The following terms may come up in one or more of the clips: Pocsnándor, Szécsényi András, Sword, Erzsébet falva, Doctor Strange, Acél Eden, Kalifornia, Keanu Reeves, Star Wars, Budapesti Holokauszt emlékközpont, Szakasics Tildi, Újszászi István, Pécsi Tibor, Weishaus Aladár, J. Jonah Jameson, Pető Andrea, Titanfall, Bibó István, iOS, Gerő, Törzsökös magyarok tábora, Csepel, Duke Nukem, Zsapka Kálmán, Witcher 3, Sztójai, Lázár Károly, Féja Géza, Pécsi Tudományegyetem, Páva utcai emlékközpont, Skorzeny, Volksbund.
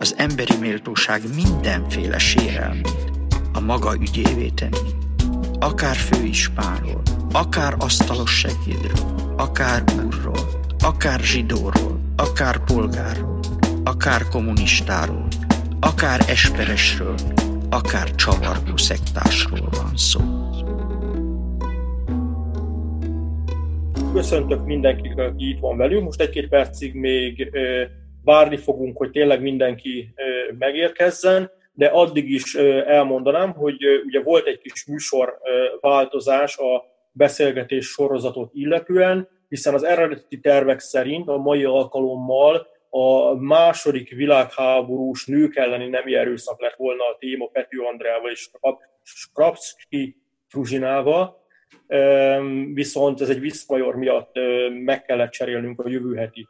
az emberi méltóság mindenféle sérelmét a maga ügyévé tenni. Akár főispánról, akár asztalos segédről, akár úrról, akár zsidóról, akár polgárról, akár kommunistáról, akár esperesről, akár csavargó szektársról van szó. Köszöntök mindenkit, aki itt van velünk. Most egy-két percig még várni fogunk, hogy tényleg mindenki megérkezzen, de addig is elmondanám, hogy ugye volt egy kis műsorváltozás a beszélgetés sorozatot illetően, hiszen az eredeti tervek szerint a mai alkalommal a második világháborús nők elleni nemi erőszak lett volna a téma Pető Andrával és Skrapszki Fruzsinával, viszont ez egy viszmajor miatt meg kellett cserélnünk a jövő heti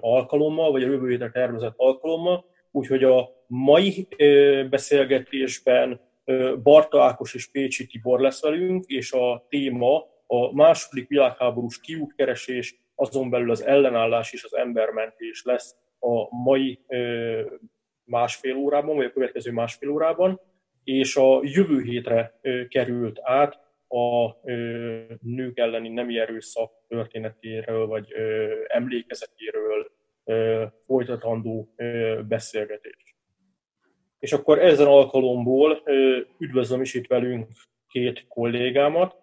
alkalommal, vagy a jövő hétre tervezett alkalommal, úgyhogy a mai beszélgetésben Bartha Ákos és Pécsi Tibor lesz velünk, és a téma a második világháborús kiútkeresés, azon belül az ellenállás és az embermentés lesz a mai másfél órában, vagy a következő másfél órában, és a jövő hétre került át a nők elleni nemi erőszak történetéről, vagy emlékezetéről folytatandó beszélgetés. És akkor ezen alkalomból üdvözlöm is itt velünk két kollégámat,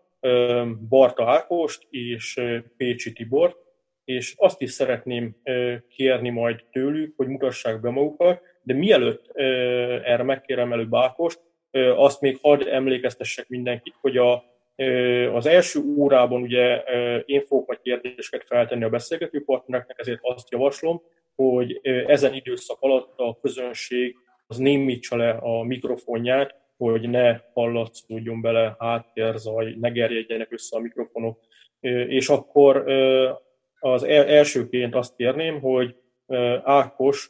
Bartha Ákost és Pécsi Tibort, és azt is szeretném kérni majd tőlük, hogy mutassák be magukat, de mielőtt erre megkérem előbb Ákost, azt még hadd emlékeztessek mindenkit, hogy az első órában ugye én fogok majd kérdéseket feltenni a beszélgető partnereknek, ezért azt javaslom, hogy ezen időszak alatt a közönség az némítsa le a mikrofonját, hogy ne hallatszódjon bele háttérzaj, ne gerjedjenek össze a mikrofonok. És akkor az elsőként azt kérném, hogy Ákos,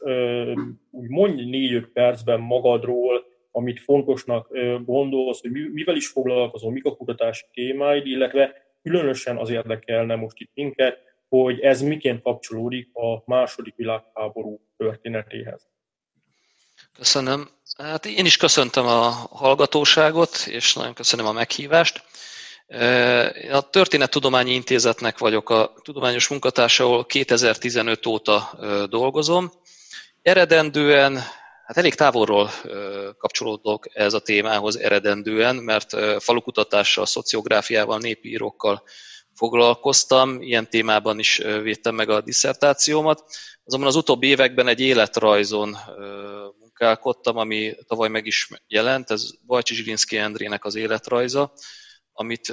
úgy mondj 4-5 percben magadról, amit fontosnak gondolsz, hogy mivel is foglalkozol, mik a kutatási témáid, illetve különösen az érdekelne most itt minket, hogy ez miként kapcsolódik a második világháború történetéhez. Köszönöm. Hát én is köszöntöm a hallgatóságot, és nagyon köszönöm a meghívást. Én a Történettudományi Intézetnek vagyok a tudományos munkatársa, ahol 2015 óta dolgozom. Eredendően, hát elég távolról kapcsolódok ez a témához eredendően, mert falukutatással, szociográfiával, népírókkal foglalkoztam, ilyen témában is védtem meg a disszertációmat. Azonban az utóbbi években egy életrajzon munkálkodtam, ami tavaly meg is jelent, ez Bajcsy-Zsilinszky Endrének az életrajza, amit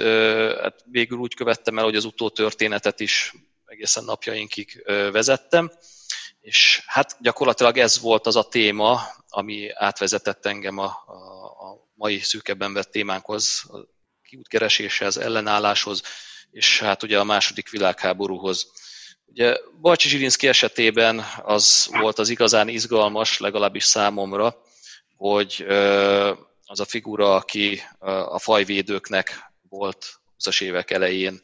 hát végül úgy követtem el, hogy az utótörténetet is egészen napjainkig vezettem, és hát gyakorlatilag ez volt az a téma, ami átvezetett engem a mai szűkebben vett témánkhoz, a kiútkereséshez, ellenálláshoz, és hát ugye a második világháborúhoz. Ugye Bajcsy-Zsilinszky esetében az volt az igazán izgalmas, legalábbis számomra, hogy az a figura, aki a fajvédőknek volt 20-as évek elején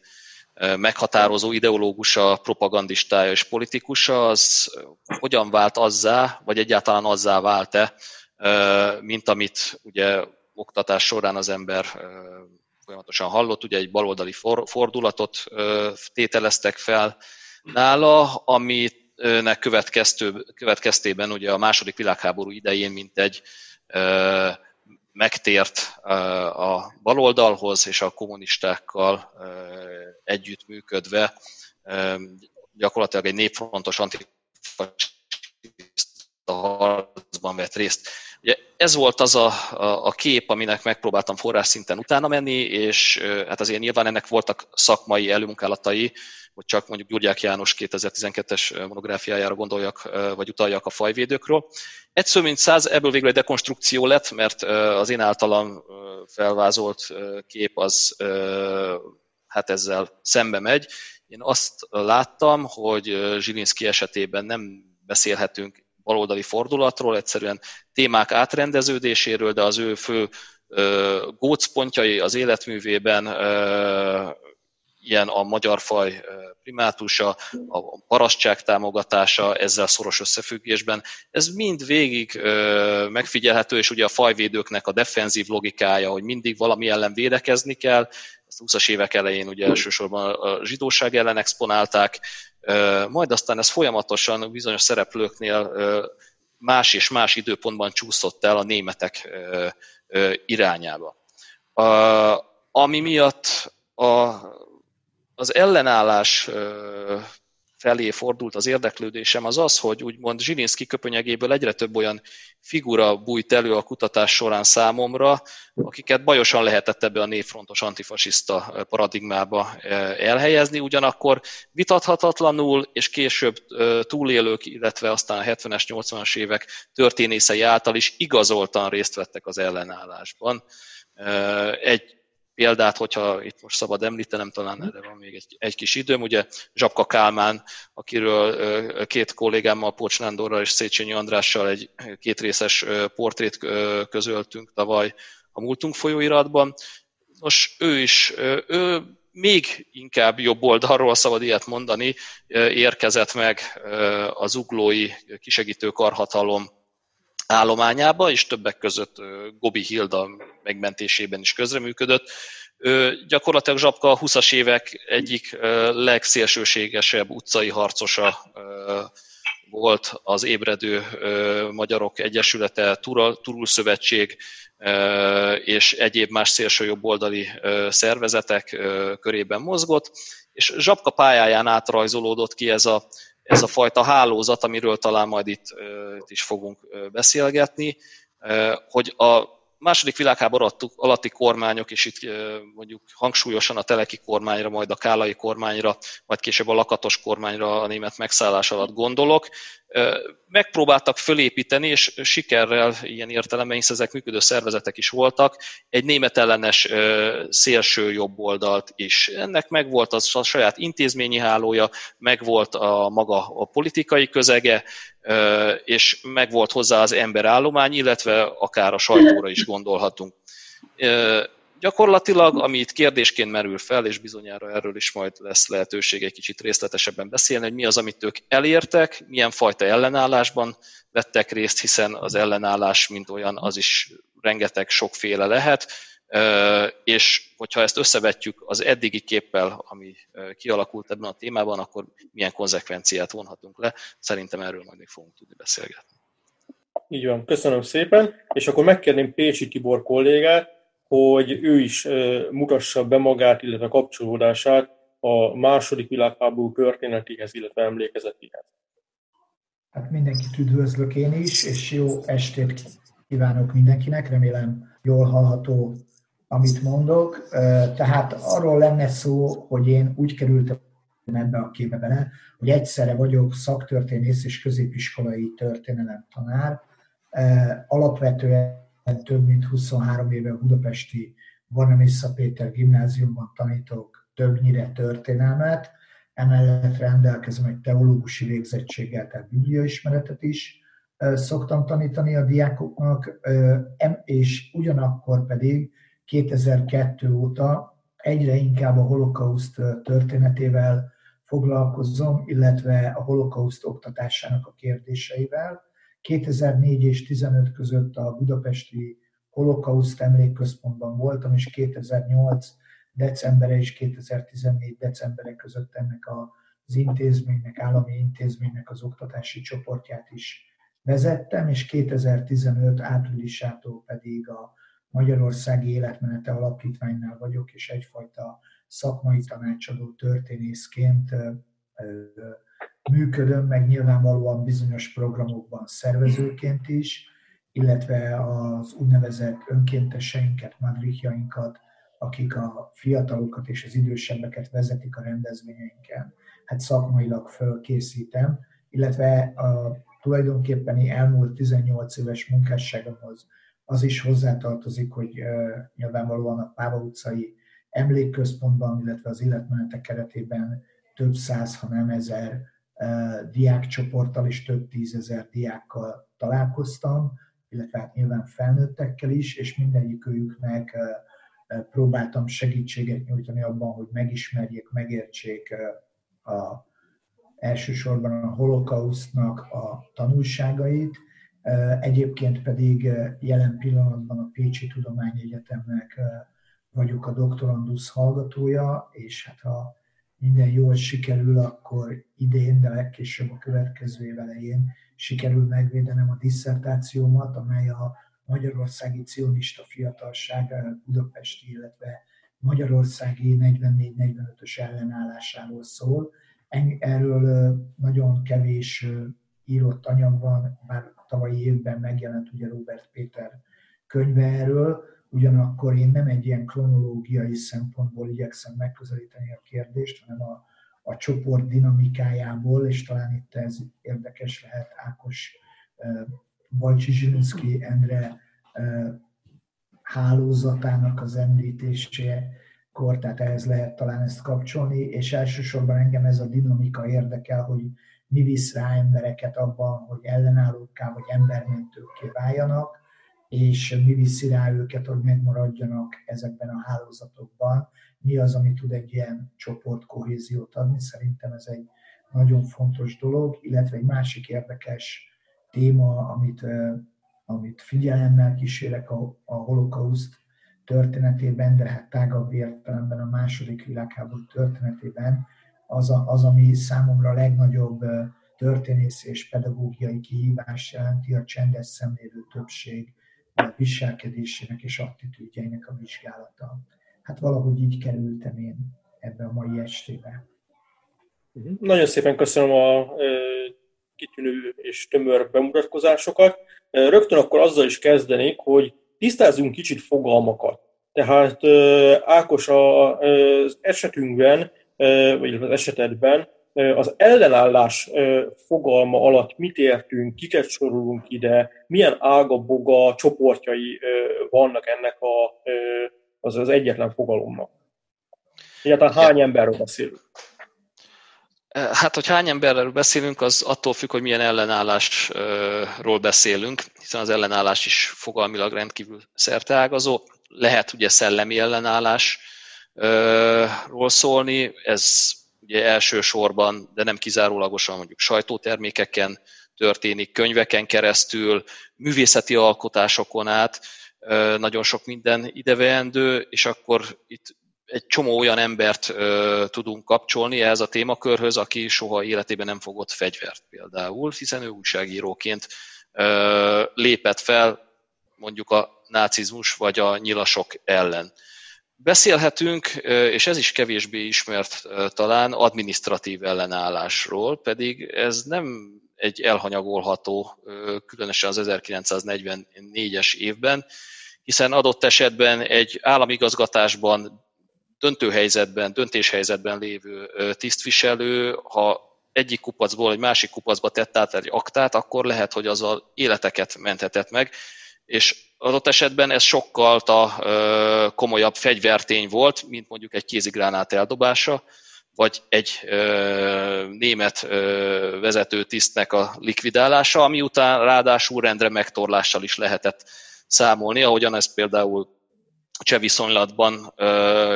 meghatározó ideológusa, propagandistája és politikusa, az hogyan vált azzá, vagy egyáltalán azzá vált-e, mint amit ugye oktatás során az ember folyamatosan hallott, ugye egy baloldali fordulatot tételeztek fel nála, aminek következtében ugye a második világháború idején mintegy megtért a baloldalhoz, és a kommunistákkal együttműködve gyakorlatilag egy népfrontos antifasiszta harcban vett részt. Ugye ez volt az a kép, aminek megpróbáltam forrásszinten utána menni, és hát azért nyilván ennek voltak szakmai előmunkálatai, hogy csak mondjuk Gyurgyák János 2012-es monográfiájára gondoljak, vagy utaljak a fajvédőkről. Egyszerűen mint száz, ebből végül egy dekonstrukció lett, mert az én általam felvázolt kép az hát ezzel szembe megy. Én azt láttam, hogy Zsilinszky esetében nem beszélhetünk baloldali fordulatról, egyszerűen témák átrendeződéséről, de az ő fő gócpontjai az életművében ilyen a magyar faj primátusa, a parasztság támogatása ezzel szoros összefüggésben. Ez mind végig megfigyelhető, és ugye a fajvédőknek a defenzív logikája, hogy mindig valami ellen védekezni kell. Ezt a 20-as évek elején ugye elsősorban a zsidóság ellen exponálták, majd aztán ez folyamatosan bizonyos szereplőknél más és más időpontban csúszott el a németek irányába. Ami miatt az ellenállás felé fordult az érdeklődésem, az az, hogy úgymond Zsilinszky köpönyegéből egyre több olyan figura bújt elő a kutatás során számomra, akiket bajosan lehetett ebbe a névfrontos antifasiszta paradigmába elhelyezni, ugyanakkor vitathatatlanul és később túlélők, illetve aztán a 70-es, 80-as évek történészei által is igazoltan részt vettek az ellenállásban. Egy példát, hogyha itt most szabad említenem, talán erre van még egy kis időm, ugye Zsapka Kálmán, akiről két kollégámmal, Pocsnándorral és Szécsényi Andrással egy kétrészes portrét közöltünk tavaly a Múltunk folyóiratban. Nos, ő még inkább jobb oldalról, szabad ilyet mondani, érkezett meg az uglói kisegítő karhatalom állományába, és többek között Gobi Hilda megmentésében is közreműködött. Gyakorlatilag Zsapka a 20-as évek egyik legszélsőségesebb utcai harcosa volt, az Ébredő Magyarok Egyesülete, Turul Szövetség és egyéb más szélsőjobboldali szervezetek körében mozgott, és Zsapka pályáján átrajzolódott ki ez a fajta hálózat, amiről talán majd itt is fogunk beszélgetni, hogy a második világháború alatti kormányok, és itt mondjuk hangsúlyosan a teleki kormányra, majd a kállai kormányra, majd később a lakatos kormányra a német megszállás alatt gondolok, megpróbáltak fölépíteni, és sikerrel ilyen értelemben, hisz ezek működő szervezetek is voltak, egy németellenes szélső jobboldalt is. Ennek megvolt a saját intézményi hálója, megvolt a maga a politikai közege, és megvolt hozzá az emberállomány, illetve akár a sajtóra is gondolhatunk. Gyakorlatilag, ami itt kérdésként merül fel, és bizonyára erről is majd lesz lehetőség egy kicsit részletesebben beszélni, hogy mi az, amit ők elértek, milyen fajta ellenállásban vettek részt, hiszen az ellenállás, mint olyan, az is rengeteg sokféle lehet, és hogyha ezt összevetjük az eddigi képpel, ami kialakult ebben a témában, akkor milyen konzekvenciát vonhatunk le. Szerintem erről majd még fogunk tudni beszélgetni. Így van, köszönöm szépen, és akkor megkérném Pécsi Tibor kollégát, hogy ő is mutassa be magát, illetve kapcsolódását a második világháború történetéhez, illetve emlékezetéhez. Hát mindenkit üdvözlök én is, és jó estét kívánok mindenkinek, remélem jól hallható, amit mondok. Tehát arról lenne szó, hogy én úgy kerültem ebbe a képbe bele, hogy egyszerre vagyok szaktörténész és középiskolai történelem tanár, alapvetően több mint 23 éve a budapesti Varga Miksa Péter gimnáziumban tanítok többnyire történelmet, emellett rendelkezem egy teológusi végzettséggel, tehát bibliaismeretet is szoktam tanítani a diákoknak, és ugyanakkor pedig 2002 óta egyre inkább a holokauszt történetével foglalkozom, illetve a holokauszt oktatásának a kérdéseivel. 2004 és 2015 között a Budapesti Holokauszt emlékközpontban voltam, és 2008 decembere és 2014 decembere között ennek az intézménynek, állami intézménynek az oktatási csoportját is vezettem, és 2015 áprilisától pedig a Magyarországi Életmenete Alapítványnál vagyok, és egyfajta szakmai tanácsadó történészként működöm, meg nyilvánvalóan bizonyos programokban szervezőként is, illetve az úgynevezett önkénteseinket, madrichjainkat, akik a fiatalokat és az idősebbeket vezetik a rendezvényeinken, hát szakmailag fölkészítem, illetve a tulajdonképpeni elmúlt 18 éves munkásságomhoz az is hozzátartozik, hogy nyilvánvalóan a Páva utcai emlékközpontban, illetve az életmenetek keretében több száz, ha nem ezer diákcsoporttal és több tízezer diákkal találkoztam, illetve hát nyilván felnőttekkel is, és mindegyikőjüknek próbáltam segítséget nyújtani abban, hogy megismerjék, megértsék elsősorban a holokausznak a tanulságait, egyébként pedig jelen pillanatban a Pécsi Tudományegyetemnek vagyok a doktorandusz hallgatója, és hát ha minden jól sikerül, akkor idén, de legkésőbb a következő év elején sikerül megvédenem a disszertációmat, amely a Magyarországi Cionista Fiatalság Budapesti, illetve Magyarországi 44-45-ös ellenállásáról szól. Erről nagyon kevés írott anyag van, már tavalyi évben megjelent ugye Robert Péter könyve erről, ugyanakkor én nem egy ilyen kronológiai szempontból igyekszem megközelíteni a kérdést, hanem a csoport dinamikájából, és talán itt ez érdekes lehet Ákos Bajcsy-Zsilinszky Endre hálózatának az említésekor, tehát ehhez lehet talán ezt kapcsolni, és elsősorban engem ez a dinamika érdekel, hogy mi visz rá embereket abban, hogy ellenállókká vagy embermentőkké váljanak, és mi viszi rá őket, hogy megmaradjanak ezekben a hálózatokban. Mi az, ami tud egy ilyen csoportkohéziót adni? Szerintem ez egy nagyon fontos dolog, illetve egy másik érdekes téma, amit figyelemmel kísérek a holokauszt történetében, de hát tágabb értelemben a második világháború történetében, az, ami számomra a legnagyobb történész és pedagógiai kihívást jelenti, a csendes szemlélő többség viselkedésének és attitűdjeinek a vizsgálata. Hát valahogy így kerültem én ebbe a mai estébe. Nagyon szépen köszönöm a kitűnő és tömör bemutatkozásokat. Rögtön akkor azzal is kezdenék, hogy tisztázzunk kicsit fogalmakat. Tehát Ákos, az esetünkben, vagy az esetedben az ellenállás fogalma alatt mit értünk, kiket sorolunk ide, milyen ága-boga csoportjai vannak ennek az egyetlen fogalomnak? Egyáltalán hány emberről beszélünk? Hát, hogy hány emberről beszélünk, az attól függ, hogy milyen ellenállásról beszélünk, hiszen az ellenállás is fogalmilag rendkívül szerteágazó. Lehet ugye szellemi ellenállásról szólni, ez ugye elsősorban, de nem kizárólagosan mondjuk sajtótermékeken történik, könyveken keresztül, művészeti alkotásokon át, nagyon sok minden ideveendő, és akkor itt egy csomó olyan embert tudunk kapcsolni ehhez a témakörhöz, aki soha életében nem fogott fegyvert például, hiszen ő újságíróként lépett fel mondjuk a nácizmus vagy a nyilasok ellen. Beszélhetünk, és ez is kevésbé ismert talán, adminisztratív ellenállásról, pedig ez nem egy elhanyagolható, különösen az 1944-es évben, hiszen adott esetben egy államigazgatásban, döntéshelyzetben lévő tisztviselő, ha egyik kupacból egy másik kupacba tett át egy aktát, akkor lehet, hogy azzal életeket menthetett meg, és adott esetben ez sokkal komolyabb fegyvertény volt, mint mondjuk egy kézigránát eldobása, vagy egy német vezetőtisztnek a likvidálása, ami után ráadásul rendre megtorlással is lehetett számolni, ahogyan ez például cseh viszonylatban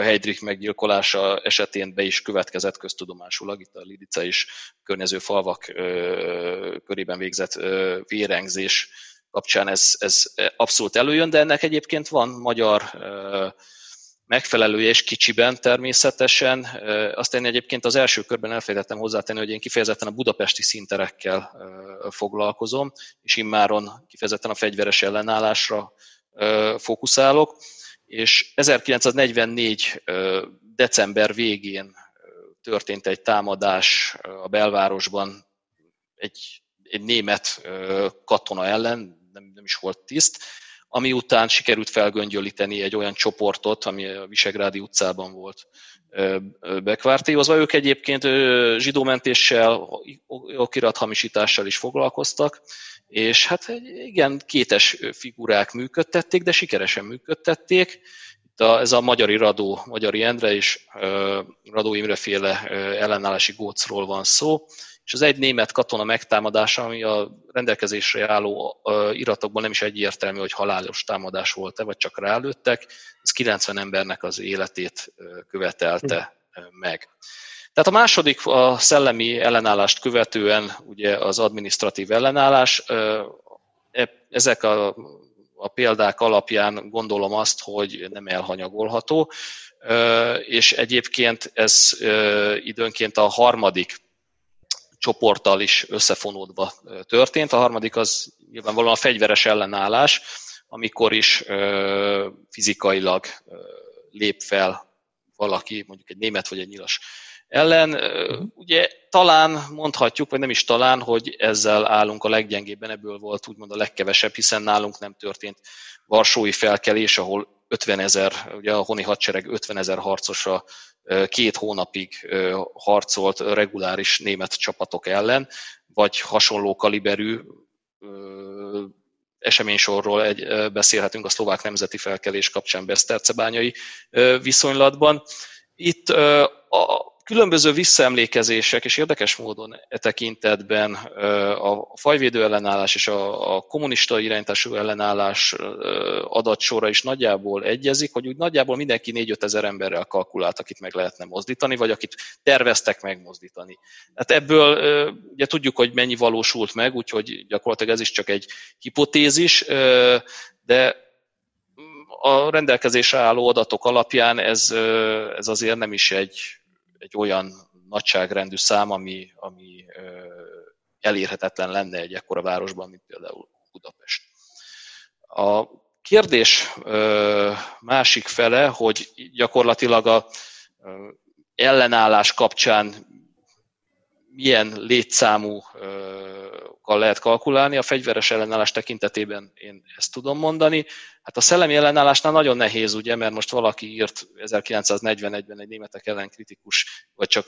Heydrich meggyilkolása esetén be is következett köztudomásulag, itt a Lidice és környező falvak körében végzett vérengzés kapcsán ez abszolút előjön, de ennek egyébként van magyar megfelelője, és kicsiben természetesen. Azt én egyébként az első körben elfelejtettem hozzátenni, hogy én kifejezetten a budapesti színterekkel foglalkozom, és immáron kifejezetten a fegyveres ellenállásra fókuszálok, és 1944. december végén történt egy támadás a belvárosban egy német katona ellen, nem is volt tiszt, ami után sikerült felgöngyölíteni egy olyan csoportot, ami a Visegrádi utcában volt bekvártéozva. Ők egyébként zsidómentéssel, okirathamisítással is foglalkoztak, és hát igen, kétes figurák működtették, de sikeresen működtették. Ez a Magyari Radó, Magyari Endre és Radó Imre féle ellenállási gócról van szó, és az egy német katona megtámadása, ami a rendelkezésre álló iratokban nem is egyértelmű, hogy halálos támadás volt-e, vagy csak rálőttek, ez 90 embernek az életét követelte meg. Tehát a második, a szellemi ellenállást követően ugye az adminisztratív ellenállás, ezek a példák alapján gondolom azt, hogy nem elhanyagolható, és egyébként ez időnként a harmadik csoporttal is összefonódva történt. A harmadik az nyilvánvalóan a fegyveres ellenállás, amikor is fizikailag lép fel valaki, mondjuk egy német vagy egy nyilas ellen. Ugye talán mondhatjuk, vagy nem is talán, hogy ezzel állunk a leggyengébben, ebből volt úgymond a legkevesebb, hiszen nálunk nem történt varsói felkelés, ahol 50 000, ugye a honi hadsereg 50 000 harcosa 2 hónapig harcolt reguláris német csapatok ellen, vagy hasonló kaliberű eseménysorról beszélhetünk a szlovák nemzeti felkelés kapcsán besztercebányai viszonylatban. Itt a különböző visszaemlékezések, és érdekes módon e tekintetben a fajvédő ellenállás és a kommunista irányítású ellenállás adatsora is nagyjából egyezik, hogy úgy nagyjából mindenki 4-5 ezer emberrel kalkulált, akit meg lehetne mozdítani, vagy akit terveztek megmozdítani. Hát ebből ugye tudjuk, hogy mennyi valósult meg, úgyhogy gyakorlatilag ez is csak egy hipotézis, de a rendelkezésre álló adatok alapján ez azért nem is egy olyan nagyságrendű szám, ami elérhetetlen lenne egy ekkora városban, mint például Budapest. A kérdés másik fele, hogy gyakorlatilag a ellenállás kapcsán milyen létszámúkkal lehet kalkulálni. A fegyveres ellenállás tekintetében én ezt tudom mondani. Hát a szellemi ellenállásnál nagyon nehéz, ugye, mert most valaki írt 1941-ben egy németek ellen kritikus, vagy csak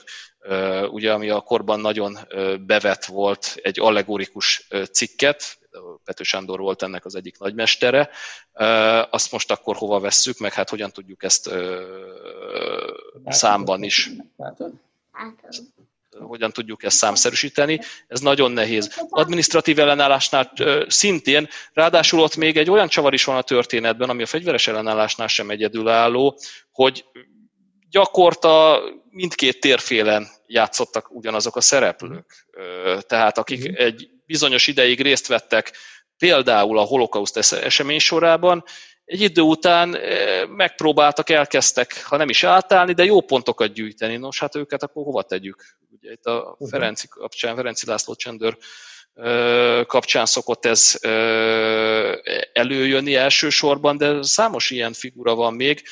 ugye, ami a korban nagyon bevett volt, egy allegorikus cikket, Pető Sándor volt ennek az egyik nagymestere, azt most akkor hova vesszük, meg hát hogyan tudjuk ezt számban is. Hogyan tudjuk ezt számszerűsíteni, ez nagyon nehéz. Adminisztratív ellenállásnál szintén, ráadásul ott még egy olyan csavar is van a történetben, ami a fegyveres ellenállásnál sem egyedülálló, hogy gyakorta mindkét térfélen játszottak ugyanazok a szereplők. Tehát akik egy bizonyos ideig részt vettek például a holokauszt esemény sorában, egy idő után elkezdtek, ha nem is átállni, de jó pontokat gyűjteni. Nos, hát őket akkor hova tegyük? Ugye itt a Ferenci László csendőr kapcsán szokott ez előjönni elsősorban, de számos ilyen figura van még,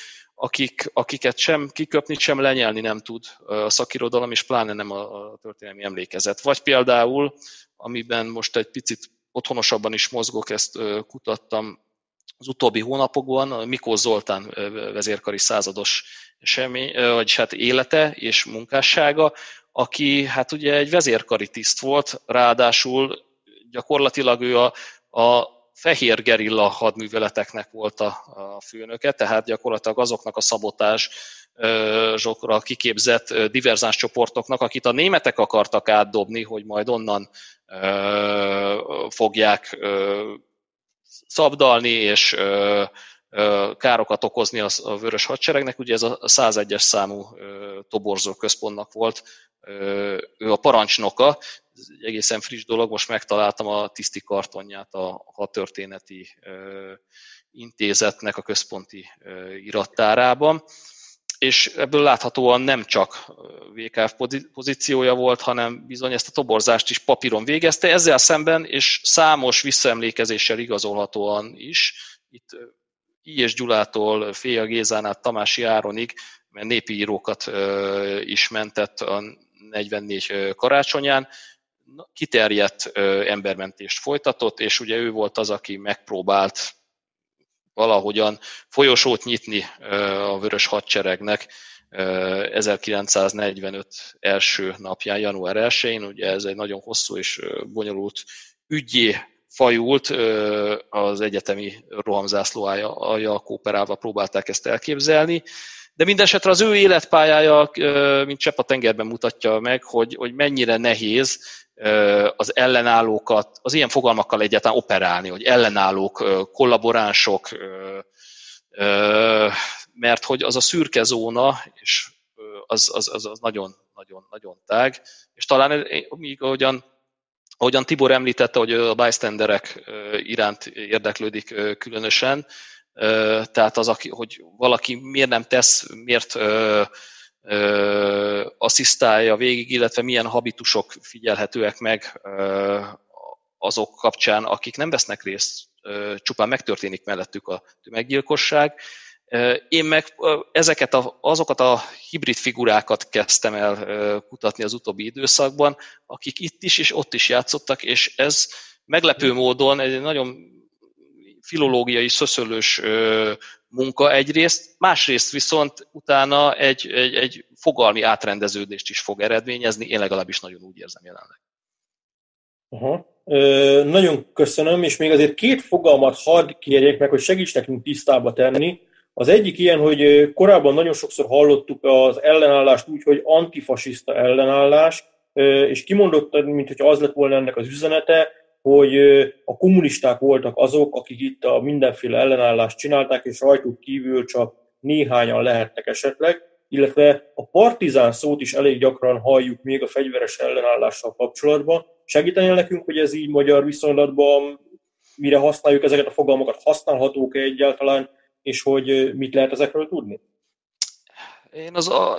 akiket sem kiköpni, sem lenyelni nem tud a szakirodalom, és pláne nem a történelmi emlékezet. Vagy például, amiben most egy picit otthonosabban is mozgok, ezt kutattam, az utóbbi hónapokban Mikóz Zoltán vezérkari százados élete és munkássága, aki hát ugye egy vezérkari tiszt volt, ráadásul gyakorlatilag ő a fehér gerilla hadműveleteknek volt a főnöke, tehát gyakorlatilag azoknak a szabotázsokra kiképzett diverzáns csoportoknak, akit a németek akartak átdobni, hogy majd onnan fogják szabdalni és károkat okozni a vörös hadseregnek. Ugye ez a 101-es számú toborzó központnak volt, ő a parancsnoka, ez egy egészen friss dolog, most megtaláltam a tiszti kartonját a hadtörténeti intézetnek a központi irattárában, és ebből láthatóan nem csak VKF pozíciója volt, hanem bizony ezt a toborzást is papíron végezte, ezzel szemben és számos visszaemlékezéssel igazolhatóan is, itt Illyés Gyulától, Féja Gézánál, Tamási Áronig, mert népi írókat is mentett a 44 karácsonyán, kiterjedt embermentést folytatott, és ugye ő volt az, aki megpróbált valahogyan folyosót nyitni a Vörös Hadseregnek 1945 első napján, január 1-én. Ugye ez egy nagyon hosszú és bonyolult ügyé fajult, az egyetemi rohamzászló aljjal kooperálva próbálták ezt elképzelni, de mindesetre az ő életpályája, mint csepp a tengerben mutatja meg, hogy mennyire nehéz az ellenállókat, az ilyen fogalmakkal egyáltalán operálni, hogy ellenállók, kollaboránsok, mert hogy az a szürke zóna, és az nagyon, nagyon, nagyon tág, és talán még ahogyan Tibor említette, hogy a bystanderek iránt érdeklődik különösen, tehát az, hogy valaki miért nem tesz, miért asszisztálja végig, illetve milyen habitusok figyelhetőek meg azok kapcsán, akik nem vesznek részt, csupán megtörténik mellettük a tömeggyilkosság. Én meg azokat a hibrid figurákat kezdtem el kutatni az utóbbi időszakban, akik itt is és ott is játszottak, és ez meglepő módon egy nagyon filológiai, szöszölős munka egyrészt, másrészt viszont utána egy fogalmi átrendeződést is fog eredményezni, én legalábbis nagyon úgy érzem jelenleg. Aha. Nagyon köszönöm, és még azért két fogalmat hadd kérjek meg, hogy segíts nekünk tisztába tenni. Az egyik ilyen, hogy korábban nagyon sokszor hallottuk az ellenállást úgy, hogy antifasiszta ellenállás, és kimondottan, mintha az lett volna ennek az üzenete, hogy a kommunisták voltak azok, akik itt a mindenféle ellenállást csinálták, és rajtuk kívül csak néhányan lehettek esetleg, illetve a partizán szót is elég gyakran halljuk még a fegyveres ellenállással kapcsolatban. Segíteni nekünk, hogy ez így magyar viszonylatban mire használjuk ezeket a fogalmakat, használhatók-e egyáltalán, és hogy mit lehet ezekről tudni?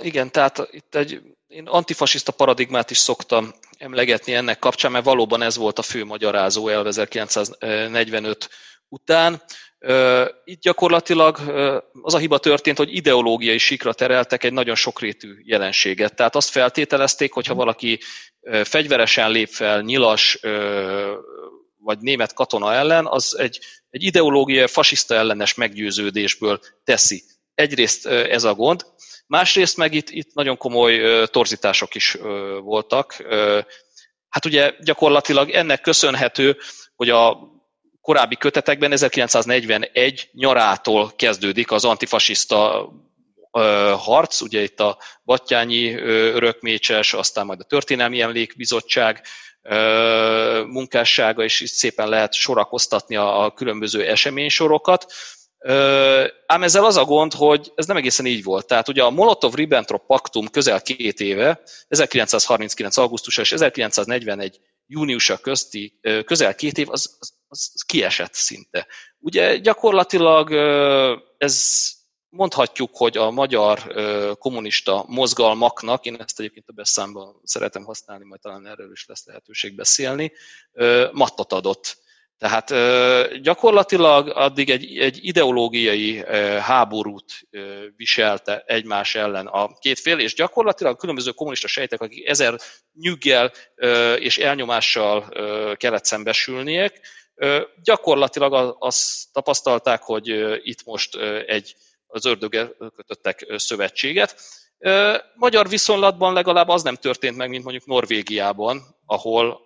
Igen, tehát itt én antifasiszta paradigmát is szoktam emlegetni ennek kapcsán, mert valóban ez volt a fő magyarázó elv 1945 után. Itt gyakorlatilag az a hiba történt, hogy ideológiai síkra tereltek egy nagyon sokrétű jelenséget. Tehát azt feltételezték, hogyha valaki fegyveresen lép fel nyilas vagy német katona ellen, az egy ideológiai fasiszta ellenes meggyőződésből teszi. Egyrészt ez a gond, másrészt meg itt nagyon komoly torzítások is voltak. Hát ugye gyakorlatilag ennek köszönhető, hogy a korábbi kötetekben 1941 nyarától kezdődik az antifasiszta harc, ugye itt a Batthyány örökmécses, aztán majd a Történelmi Emlékbizottság munkássága, és itt szépen lehet sorakoztatni a különböző eseménysorokat. Ám ezzel az a gond, hogy ez nem egészen így volt. Tehát ugye a Molotov-Ribbentrop Paktum közel 2 éve, 1939. augusztusa és 1941. júniusa közti közel 2 év, az kiesett szinte. Ugye gyakorlatilag ez mondhatjuk, hogy a magyar kommunista mozgalmaknak, én ezt egyébként a beszámban szeretem használni, majd talán erről is lesz lehetőség beszélni, mattot adott. Tehát gyakorlatilag addig egy ideológiai háborút viselte egymás ellen a két fél, és gyakorlatilag különböző kommunista sejtek, akik 1000 nyüggel és elnyomással kellett szembesülniek, gyakorlatilag azt tapasztalták, hogy itt most az ördöggel kötöttek szövetséget. Magyar viszonylatban legalább az nem történt meg, mint mondjuk Norvégiában, ahol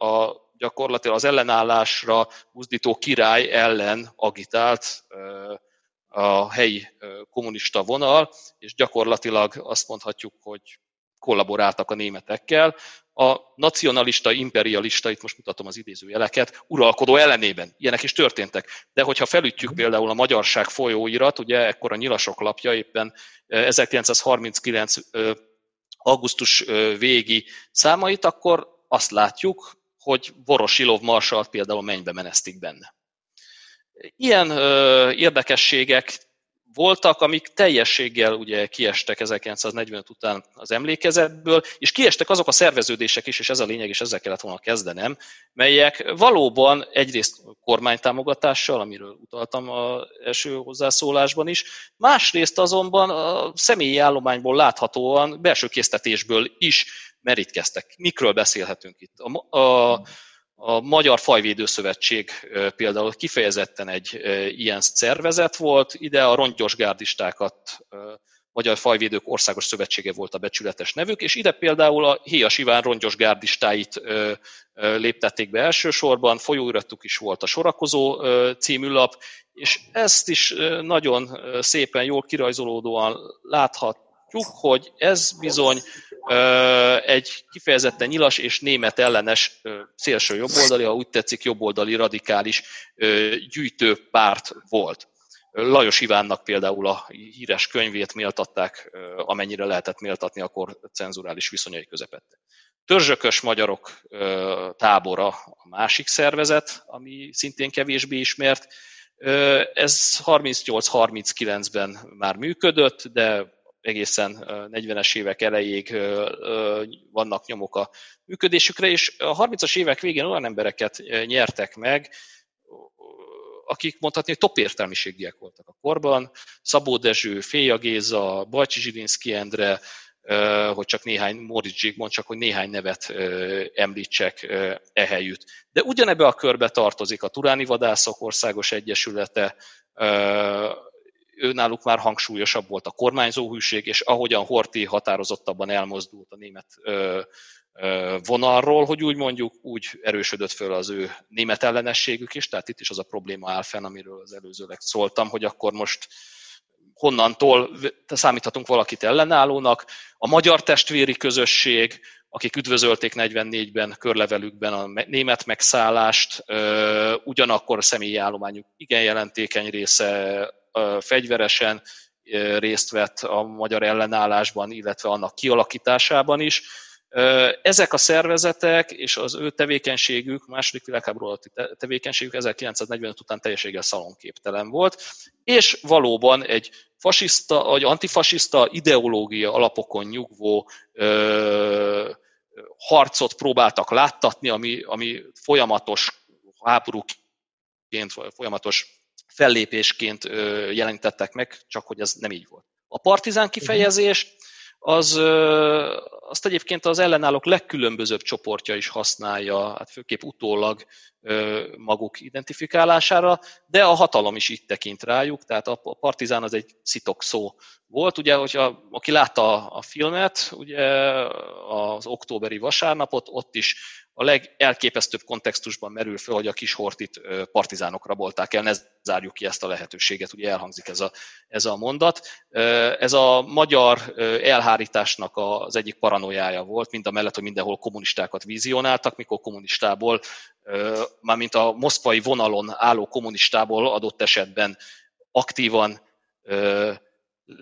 gyakorlatilag az ellenállásra buzdító király ellen agitált a helyi kommunista vonal, és gyakorlatilag azt mondhatjuk, hogy kollaboráltak a németekkel. A nacionalista, imperialista, itt most mutatom az idézőjeleket, uralkodó ellenében. Ilyenek is történtek. De hogyha felütjük például a Magyarság folyóirat, ugye ekkor a Nyilasok lapja éppen 1939. augusztus végi számait, akkor azt látjuk, hogy Vorosilov marsalt például mennybe menesztik benne. Ilyen érdekességek voltak, amik teljességgel ugye kiestek 1945 után az emlékezetből, és kiestek azok a szerveződések is, és ez a lényeg, és ezzel kellett volna kezdenem, melyek valóban egyrészt kormánytámogatással, amiről utaltam az első hozzászólásban is, másrészt azonban a személyi állományból láthatóan belső késztetésből is merítkeztek. Mikről beszélhetünk itt? A Magyar Fajvédő Szövetség például kifejezetten egy ilyen szervezet volt, ide a rongyosgárdistákat, Magyar Fajvédők Országos Szövetsége volt a becsületes nevük, és ide például a Héjas Iván rongyosgárdistáit léptették be elsősorban, folyóiratuk is volt a Sorakozó című lap, és ezt is nagyon szépen, jól kirajzolódóan láthatjuk, hogy ez bizony egy kifejezetten nyilas és német ellenes szélső jobboldali, ha úgy tetszik, jobboldali radikális gyűjtőpárt volt. Lajos Ivánnak például a híres könyvét méltatták, amennyire lehetett méltatni, akkor cenzurális viszonyai közepette. Törzsökös magyarok tábora a másik szervezet, ami szintén kevésbé ismert. Ez 38-39-ben már működött, de egészen 40-es évek elejéig vannak nyomok a működésükre, és a 30-as évek végén olyan embereket nyertek meg, akik mondhatni, hogy topértelmiségiek voltak a korban. Szabó Dezső, Féja Géza, Bajcsy-Zsilinszky Endre, hogy csak néhány, Móricz csak hogy néhány nevet említsek ehelyütt. De ugyanebbe a körbe tartozik a Turáni Vadászok Országos Egyesülete, náluk már hangsúlyosabb volt a kormányzó hűség, és ahogyan Horthy határozottabban elmozdult a német vonalról, hogy úgy mondjuk, úgy erősödött föl az ő német ellenességük is, tehát itt is az a probléma áll fenn, amiről az előzőleg szóltam, hogy akkor most honnantól számíthatunk valakit ellenállónak. A magyar testvéri közösség, akik üdvözölték 44-ben körlevelükben a német megszállást, ugyanakkor a személyi állományuk igen jelentékeny része fegyveresen részt vett a magyar ellenállásban, illetve annak kialakításában is. Ezek a szervezetek és az ő tevékenységük, második világháború alatti tevékenységük 1945 után teljeséggel szalonképtelen volt, és valóban egy fasiszta, vagy antifasiszta ideológia alapokon nyugvó harcot próbáltak láttatni, ami folyamatos háborúként, folyamatos fellépésként jelentettek meg, csak hogy ez nem így volt. A partizán kifejezés, azt egyébként az ellenállók legkülönbözőbb csoportja is használja, hát főképp utólag maguk identifikálására, de a hatalom is így tekint rájuk, tehát a partizán az egy szitokszó volt. Ugye, hogyha aki látta a filmet, ugye az októberi vasárnapot, ott is a legelképesztőbb kontextusban merül fel, hogy a kis Horthyt partizánok rabolták el, ne zárjuk ki ezt a lehetőséget, ugye elhangzik ez a mondat. Ez a magyar elhárításnak az egyik paranoiája volt, mind a mellett, hogy mindenhol kommunistákat vizionáltak, mikor kommunistából, mármint a moszkvai vonalon álló kommunistából adott esetben aktívan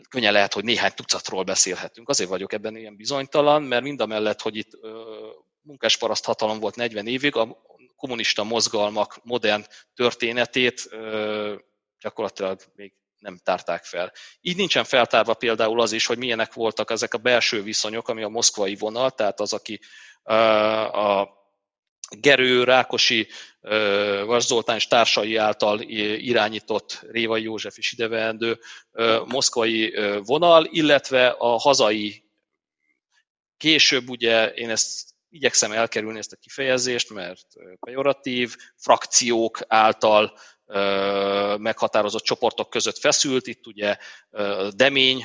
könnyen lehet, hogy néhány tucatról beszélhetünk. Azért vagyok ebben ilyen bizonytalan, mert mind a mellett, hogy itt munkásparaszt hatalom volt 40 évig, a kommunista mozgalmak modern történetét gyakorlatilag még nem tárták fel. Így nincsen feltárva például az is, hogy milyenek voltak ezek a belső viszonyok, ami a moszkvai vonal, tehát az, aki a Gerő, Rákosi, Vas Zoltán és társai által irányított, Révai József is ideveendő moszkvai vonal, illetve a hazai, később ugye én ezt igyekszem elkerülni ezt a kifejezést, mert pejoratív, frakciók által meghatározott csoportok között feszült. Itt ugye Demény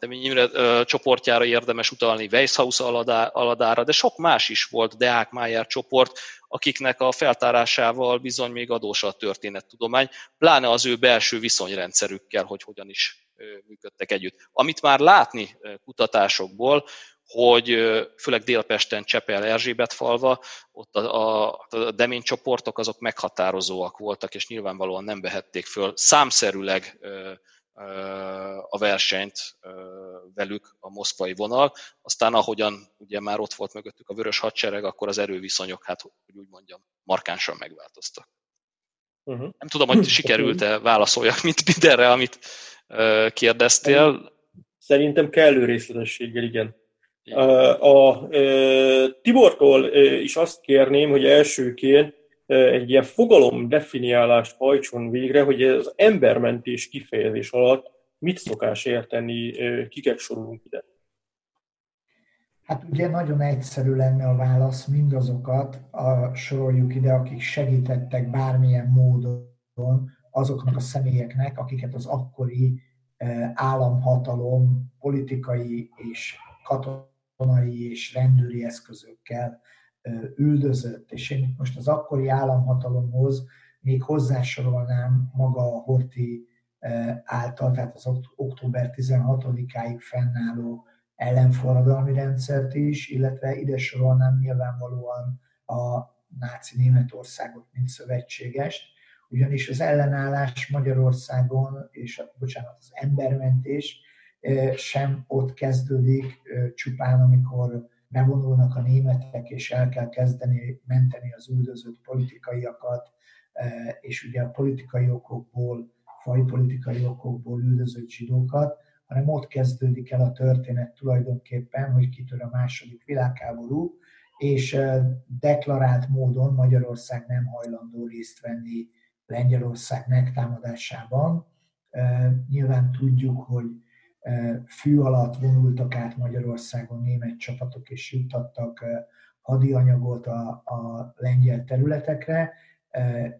Imre csoportjára érdemes utalni, Weishaus Aladára, de sok más is volt, Deák Májer csoport, akiknek a feltárásával bizony még adós a történettudomány, pláne az ő belső viszonyrendszerükkel, hogy hogyan is működtek együtt. Amit már látni kutatásokból, hogy főleg Délpesten, Csepel, Erzsébet falva, ott a Demény csoportok azok meghatározóak voltak, és nyilvánvalóan nem vehették föl számszerűleg a versenyt velük a moszkvai vonal. Aztán ahogyan ugye már ott volt mögöttük a Vörös Hadsereg, akkor az erőviszonyok, hát hogy úgy mondjam, markánsan megváltoztak. Nem tudom, hogy sikerült-e válaszoljak mindenre, amit kérdeztél. Szerintem kellő részletességgel, igen. A Tibortól is azt kérném, hogy elsőként egy ilyen fogalom definiálást hajtson végre, hogy az embermentés kifejezés alatt mit szokás érteni, kiket sorolunk ide? Hát ugye nagyon egyszerű lenne a válasz, mindazokat soroljuk ide, akik segítettek bármilyen módon azoknak a személyeknek, akiket az akkori államhatalom politikai és katonai és rendőri eszközökkel üldözött. És én most az akkori államhatalomhoz még hozzásorolnám maga a Horthy által, tehát az október 16-áig fennálló ellenforradalmi rendszert is, illetve ide sorolnám nyilvánvalóan a náci Németországot, mint szövetségest, ugyanis az ellenállás Magyarországon, és az embermentés sem ott kezdődik csupán, amikor bevonulnak a németek, és el kell kezdeni menteni az üldözött politikaiakat, és ugye a politikai okokból, fajpolitikai okokból üldözött zsidókat, hanem ott kezdődik el a történet tulajdonképpen, hogy kitör a második világháború, és deklarált módon Magyarország nem hajlandó részt venni Lengyelország megtámadásában. Nyilván tudjuk, hogy fű alatt vonultak át Magyarországon német csapatok, és juttattak hadianyagot a lengyel területekre,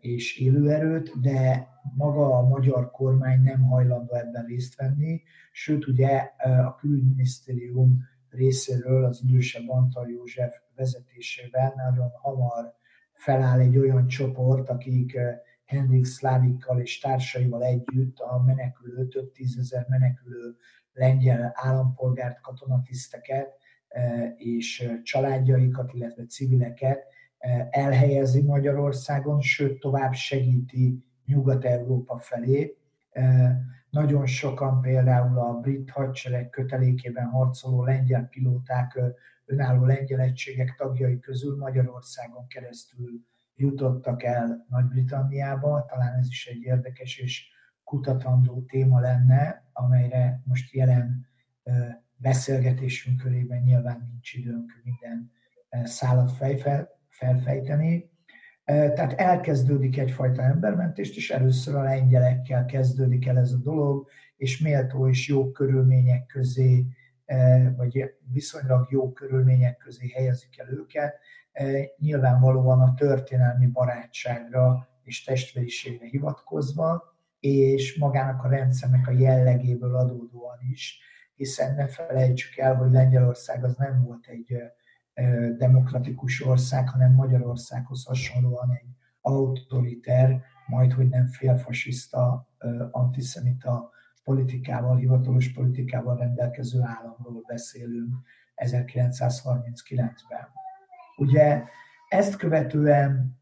és élőerőt, de maga a magyar kormány nem hajlandó ebben részt venni, sőt ugye a külügyminisztérium részéről az idősebb Antall József vezetésével nagyon hamar feláll egy olyan csoport, akik Henrik Szlávikkal és társaival együtt a menekülő, több tízezer menekülő lengyel állampolgárt, katonatiszteket és családjaikat, illetve civileket elhelyezi Magyarországon, sőt tovább segíti Nyugat-Európa felé. Nagyon sokan például a brit hadsereg kötelékében harcoló lengyel pilóták, önálló lengyel egységek tagjai közül Magyarországon keresztül jutottak el Nagy-Britanniába, talán ez is egy érdekes és kutatandó téma lenne, amelyre most jelen beszélgetésünk körében nyilván nincs időnk minden szállat felfejteni. Tehát elkezdődik egyfajta embermentést, és először a lengyelekkel kezdődik el ez a dolog, és méltó és jó körülmények közé, vagy viszonylag jó körülmények közé helyezik el őket. Nyilvánvalóan a történelmi barátságra és testvériségre hivatkozva, és magának a rendszernek a jellegéből adódóan is, hiszen ne felejtsük el, hogy Lengyelország az nem volt egy demokratikus ország, hanem Magyarországhoz hasonlóan egy autoriter, majdhogy nem félfasiszta, antiszemita politikával, hivatalos politikával rendelkező államról beszélünk 1939-ben. Ugye ezt követően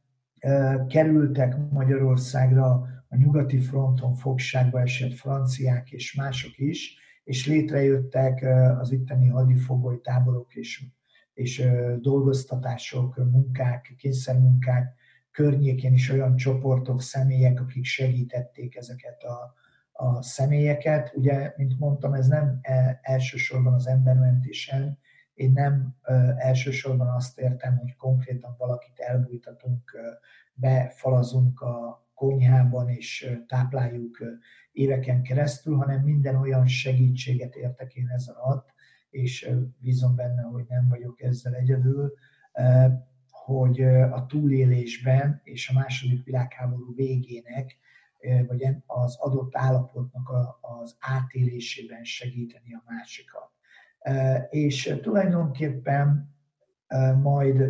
kerültek Magyarországra a nyugati fronton fogságba esett franciák és mások is, és létrejöttek az itteni hadifogoly táborok és dolgoztatások, munkák, kényszermunkák környékén is olyan csoportok, személyek, akik segítették ezeket a személyeket. Ugye, mint mondtam, ez nem elsősorban az embermentésen, én nem elsősorban azt értem, hogy konkrétan valakit elbújtatunk, befalazunk a konyhában és tápláljuk éveken keresztül, hanem minden olyan segítséget értek én ezen alatt, és bízom benne, hogy nem vagyok ezzel egyedül, hogy a túlélésben és a II. Világháború végének, vagy az adott állapotnak az átélésében segíteni a másikat. És tulajdonképpen majd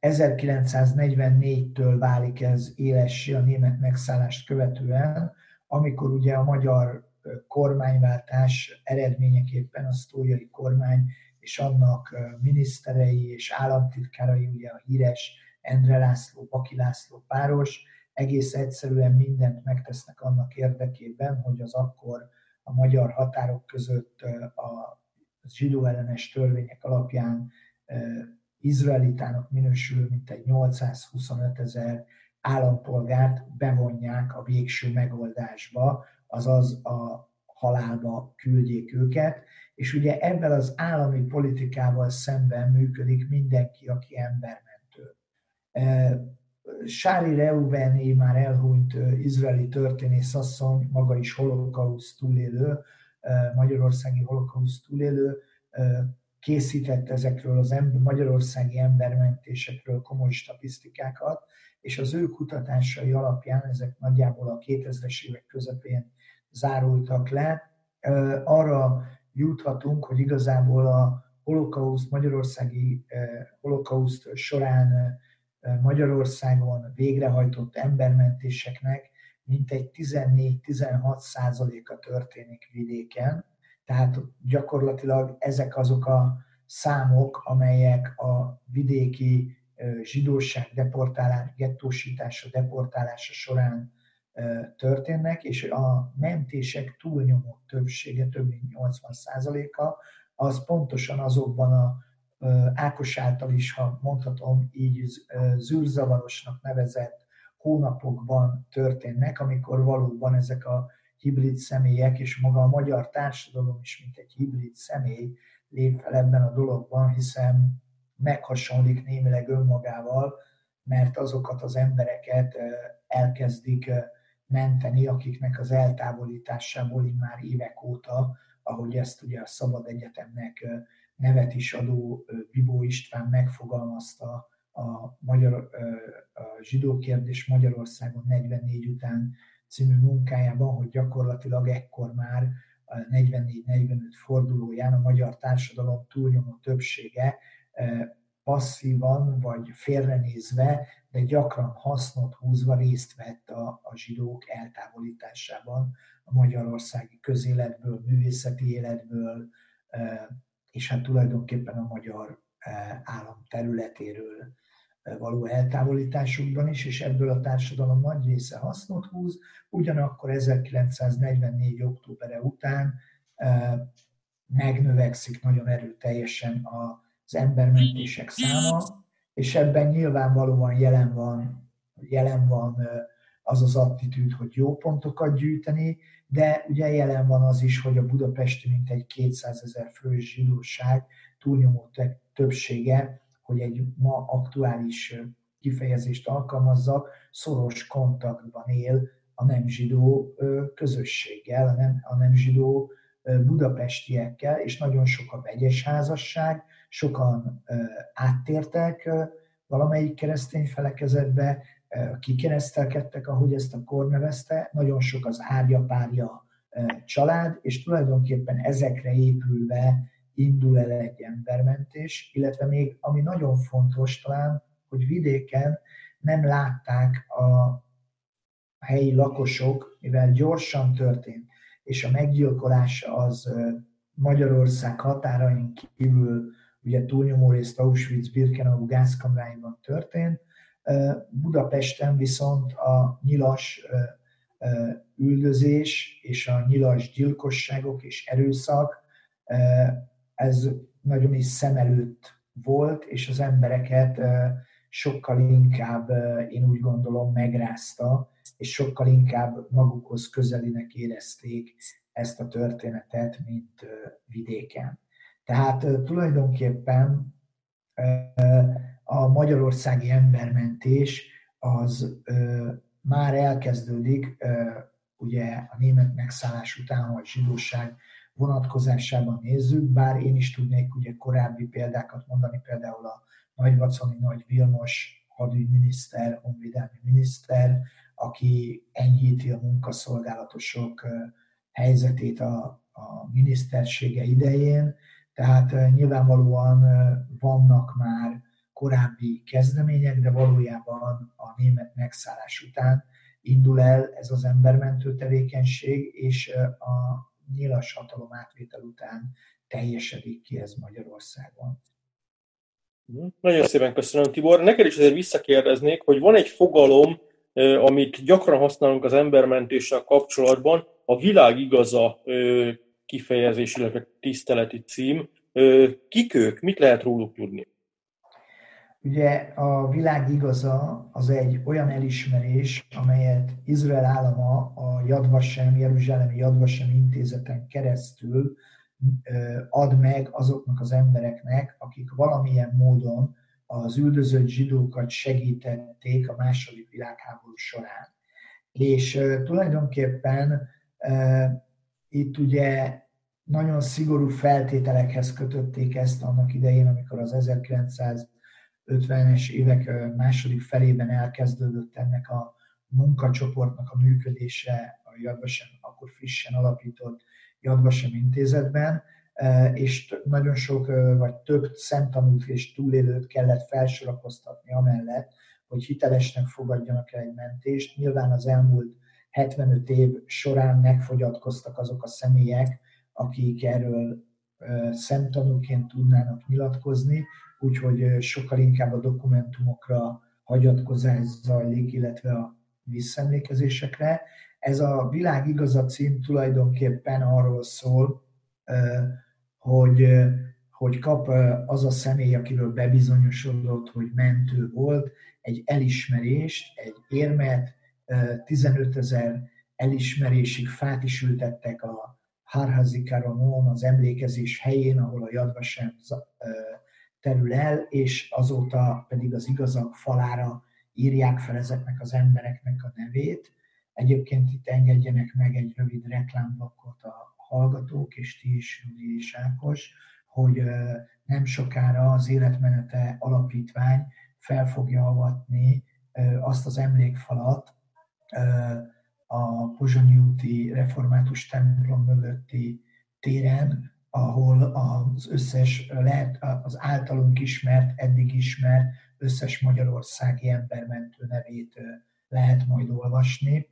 1944-től válik ez élessé a német megszállást követően, amikor ugye a magyar kormányváltás eredményeképpen a sztójai kormány és annak miniszterei és államtitkárai, ugye a híres Endre László, Baki László páros egész egyszerűen mindent megtesznek annak érdekében, hogy az akkor a magyar határok között a zsidóellenes törvények alapján izraelitának minősülő mintegy 825 000 állampolgárt bevonják a végső megoldásba, azaz a halálba küldjék őket, és ugye ebben az állami politikával szemben működik mindenki, aki embermentő. Sári Reuveni, már elhunyt izraeli történészasszony, maga is holokauszt túlélő, magyarországi holokauszt túlélő, készített ezekről az magyarországi embermentésekről komoly statisztikákat, és az ő kutatásai alapján ezek nagyjából a 2000-es évek közepén zárultak le. Arra juthatunk, hogy igazából a holokauszt, magyarországi holokauszt során Magyarországon végrehajtott embermentéseknek mintegy 14-16%-a történik vidéken. Tehát gyakorlatilag ezek azok a számok, amelyek a vidéki zsidóság deportálása, gettósítása, deportálása során történnek, és a mentések túlnyomó többsége, több mint 80%-a, az pontosan azokban a Ákos által is, ha mondhatom, így zűrzavarosnak nevezett hónapokban történnek, amikor valóban ezek a hibrid személyek, és maga a magyar társadalom is, mint egy hibrid személy lép fel ebben a dologban, hiszen meghasonlik némileg önmagával, mert azokat az embereket elkezdik menteni, akiknek az eltávolításából immár évek óta, ahogy ezt ugye a Szabad Egyetemnek nevet is adó Bibó István megfogalmazta, a zsidó kérdés Magyarországon 44 után című munkájában, hogy gyakorlatilag ekkor már a 44-45 fordulóján a magyar társadalom túlnyomó többsége passzívan vagy félrenézve, de gyakran hasznot húzva részt vett a zsidók eltávolításában a magyarországi közéletből, művészeti életből, és hát tulajdonképpen a magyar állam területéről való eltávolításukban is, és ebből a társadalom nagy része hasznot húz, ugyanakkor 1944. októbere után megnövekszik nagyon erőteljesen az embermentések száma, és ebben nyilvánvalóan jelen van az az attitűd, hogy jó pontokat gyűjteni, de ugye jelen van az is, hogy a budapesti mintegy 200 000 fős zsidóság túlnyomó többsége, hogy egy ma aktuális kifejezést alkalmazzak, szoros kontaktban él a nem zsidó közösséggel, a nem zsidó budapestiekkel, és nagyon sok a vegyes házasság, sokan áttértek valamelyik keresztény felekezetbe, kikeresztelkedtek, ahogy ezt a kor nevezte, nagyon sok az árja-párja család, és tulajdonképpen ezekre épülve indul el egy embermentés, illetve még ami nagyon fontos talán, hogy vidéken nem látták a helyi lakosok, mivel gyorsan történt, és a meggyilkolás az Magyarország határain kívül, ugye túlnyomó részt Auschwitz-Birkenau gázkamráiban történt, Budapesten viszont a nyilas üldözés és a nyilas gyilkosságok és erőszak, ez nagyon is szem előtt volt, és az embereket sokkal inkább, én úgy gondolom, megrázta, és sokkal inkább magukhoz közelinek érezték ezt a történetet, mint vidéken. Tehát tulajdonképpen a magyarországi embermentés az már elkezdődik, ugye a német megszállás után, vagy zsidóság vonatkozásában nézzük, bár én is tudnék ugye korábbi példákat mondani, például a Nagyvaconi Nagy Vilmos hadügyminiszter, honvédelmi miniszter, aki enyhíti a munkaszolgálatosok helyzetét a minisztersége idején, tehát nyilvánvalóan vannak már korábbi kezdemények, de valójában a német megszállás után indul el ez az embermentő tevékenység, és a nyilas hatalom átvétel után teljesedik ki ez Magyarországon. Nagyon szépen köszönöm, Tibor. Neked is azért visszakérdeznék, hogy van egy fogalom, amit gyakran használunk az embermentéssel kapcsolatban, a világ igaza kifejezés, illetve tiszteleti cím. Kik ők? Mit lehet róluk tudni? Ugye a világ igaza az egy olyan elismerés, amelyet Izrael állama a Jad Vashem, jeruzsálemi Jad Vashem intézeten keresztül ad meg azoknak az embereknek, akik valamilyen módon az üldözött zsidókat segítették a második világháború során. És tulajdonképpen itt ugye nagyon szigorú feltételekhez kötötték ezt annak idején, amikor az 1950-es évek második felében elkezdődött ennek a munkacsoportnak a működése a Jad Vashem, akkor frissen alapított Jad Vashem intézetben, és nagyon sok vagy több szemtanút és túlélőt kellett felsorakoztatni amellett, hogy hitelesnek fogadjanak el egy mentést. Nyilván az elmúlt 75 év során megfogyatkoztak azok a személyek, akik erről szemtanúként tudnának nyilatkozni, úgyhogy sokkal inkább a dokumentumokra hagyatkozás zajlik, illetve a visszaemlékezésekre. Ez a Világ igaza cím tulajdonképpen arról szól, hogy kap az a személy, akiről bebizonyosodott, hogy mentő volt, egy elismerést, egy érmet, 15 000 elismerésig fát is ültettek a Harhazikaronon, az emlékezés helyén, ahol a Jad Vashem terül el, és azóta pedig az igazak falára írják fel ezeknek az embereknek a nevét. Egyébként itt engedjenek meg egy rövid reklámblokkot a hallgatók, és ti is, Júli és Ákos, hogy nem sokára az Életmenete Alapítvány fel fogja avatni azt az emlékfalat a Pozsonyi úti református templom mögötti téren, ahol az összes, az általunk ismert, eddig ismert összes magyarországi embermentő nevét lehet majd olvasni.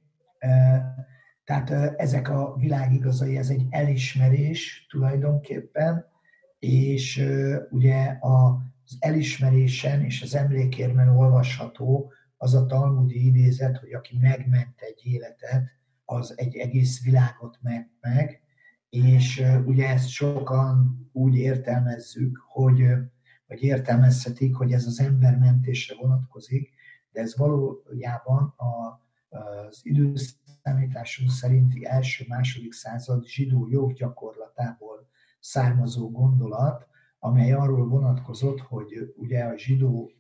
Tehát ezek a világ igazai, ez egy elismerés tulajdonképpen, és ugye az elismerésen és az emlékérmen olvasható az a talmudi idézet, hogy aki megment egy életet, az egy egész világot ment meg, és ugye ezt sokan úgy értelmezzük, vagy értelmezhetik, hogy ez az embermentésre vonatkozik, de ez valójában az időszámításunk szerinti első-második század zsidó joggyakorlatából származó gondolat, amely arról vonatkozott, hogy ugye a zsidó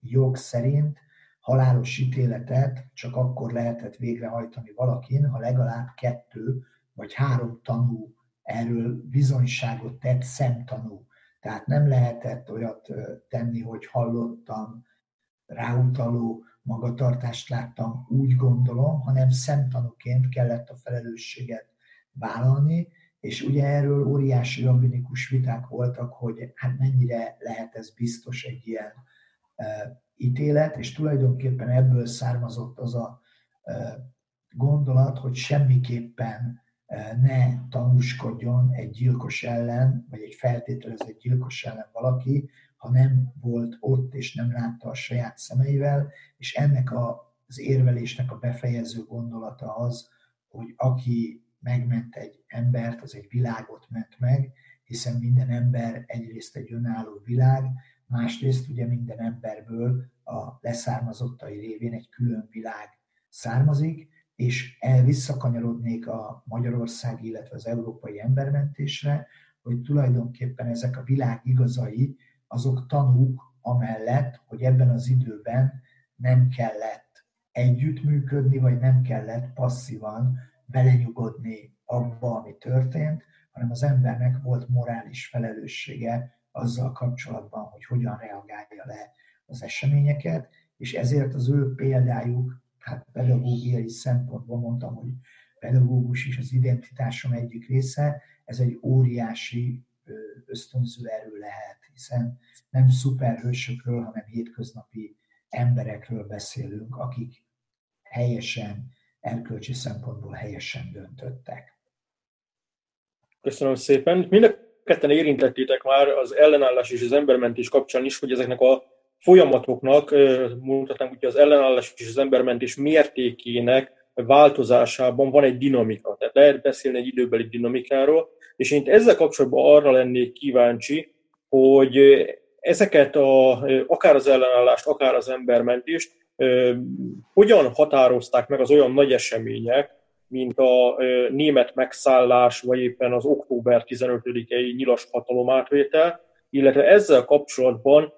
jog szerint halálos ítéletet csak akkor lehetett végrehajtani valakin, ha legalább 2 vagy 3 tanú erről bizonyságot tett, szemtanú. Tehát nem lehetett olyat tenni, hogy hallottam, ráutaló magatartást láttam, úgy gondolom, hanem szemtanúként kellett a felelősséget vállalni, és ugye erről óriási rabbinikus viták voltak, hogy hát mennyire lehet ez biztos egy ilyen ítélet, és tulajdonképpen ebből származott az a gondolat, hogy semmiképpen ne tanúskodjon egy gyilkos ellen, vagy egy feltételezett gyilkos ellen valaki, ha nem volt ott és nem látta a saját szemeivel, és ennek az érvelésnek a befejező gondolata az, hogy aki megment egy embert, az egy világot ment meg, hiszen minden ember egyrészt egy önálló világ, másrészt ugye minden emberből a leszármazottai révén egy külön világ származik, és visszakanyarodnék a Magyarország, illetve az európai embermentésre, hogy tulajdonképpen ezek a világ igazai, azok tanúk amellett, hogy ebben az időben nem kellett együttműködni, vagy nem kellett passzívan belenyugodni abba, ami történt, hanem az embernek volt morális felelőssége azzal kapcsolatban, hogy hogyan reagálja le az eseményeket, és ezért az ő példájuk, hát pedagógiai szempontból mondtam, hogy pedagógus is az identitásom egyik része, ez egy óriási ösztönző erő lehet, hiszen nem szuperhősökről, hanem hétköznapi emberekről beszélünk, akik helyesen, erkölcsi szempontból helyesen döntöttek. Köszönöm szépen. Mind a ketten érintettétek már az ellenállás és az embermentés kapcsán is, hogy ezeknek a folyamatoknak, mondhatnánk, hogy az ellenállás és az embermentés mértékének változásában van egy dinamika. Tehát lehet beszélni egy időbeli dinamikáról, és én ezzel kapcsolatban arra lennék kíváncsi, hogy Ezeket akár az ellenállást, akár az embermentést hogyan határozták meg az olyan nagy események, mint a német megszállás, vagy éppen az október 15-i nyilas hatalomátvétel, illetve ezzel kapcsolatban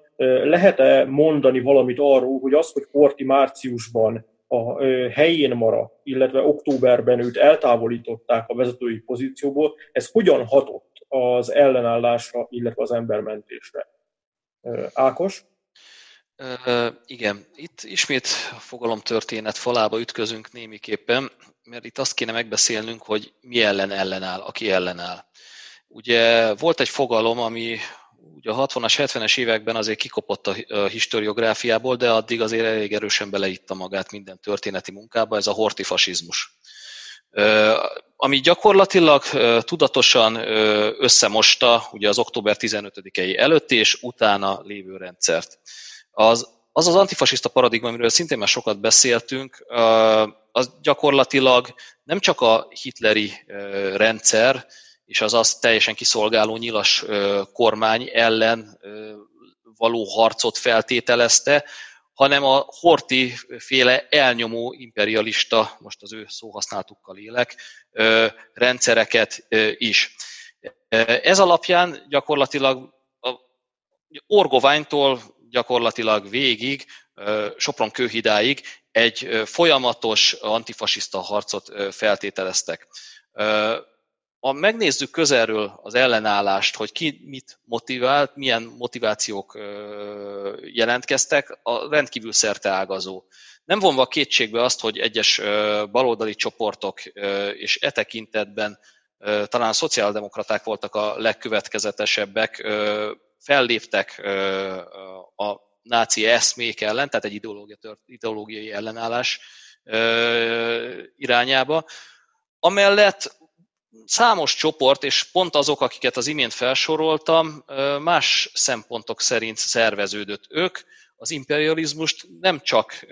lehet-e mondani valamit arról, hogy az, hogy Horthy márciusban a helyén maradt, illetve októberben őt eltávolították a vezetői pozícióból, ez hogyan hatott az ellenállásra, illetve az embermentésre? Ákos? Igen, itt ismét a fogalomtörténet falába ütközünk némiképpen, mert itt azt kéne megbeszélnünk, hogy mi ellen ellenáll, aki ellenáll. Ugye volt egy fogalom, ami ugye a 60-as, 70-es években azért kikopott a historiográfiából, de addig azért elég erősen beleitta magát minden történeti munkába, ez a horthifasizmus. Ami gyakorlatilag tudatosan összemosta ugye az október 15-i előtti és utána lévő rendszert. Az antifasiszta paradigma, amiről szintén már sokat beszéltünk, az gyakorlatilag nem csak a hitleri rendszer és az azt teljesen kiszolgáló nyilas kormány ellen való harcot feltételezte, hanem a Horthy féle elnyomó imperialista, most az ő szóhasználatukkal élek, rendszereket is. Ez alapján gyakorlatilag Orgoványtól gyakorlatilag végig, Sopron-Kőhidáig egy folyamatos antifasiszta harcot feltételeztek. Ha megnézzük közelről az ellenállást, hogy ki mit motivált, milyen motivációk jelentkeztek, a rendkívül szerteágazó. Nem vonva kétségbe azt, hogy egyes baloldali csoportok és e tekintetben talán a szociáldemokraták voltak a legkövetkezetesebbek, felléptek a náci eszmék ellen, tehát egy ideológiai ellenállás irányába. Amellett számos csoport, és pont azok, akiket az imént felsoroltam, más szempontok szerint szerveződött ők. Az imperializmust nem csak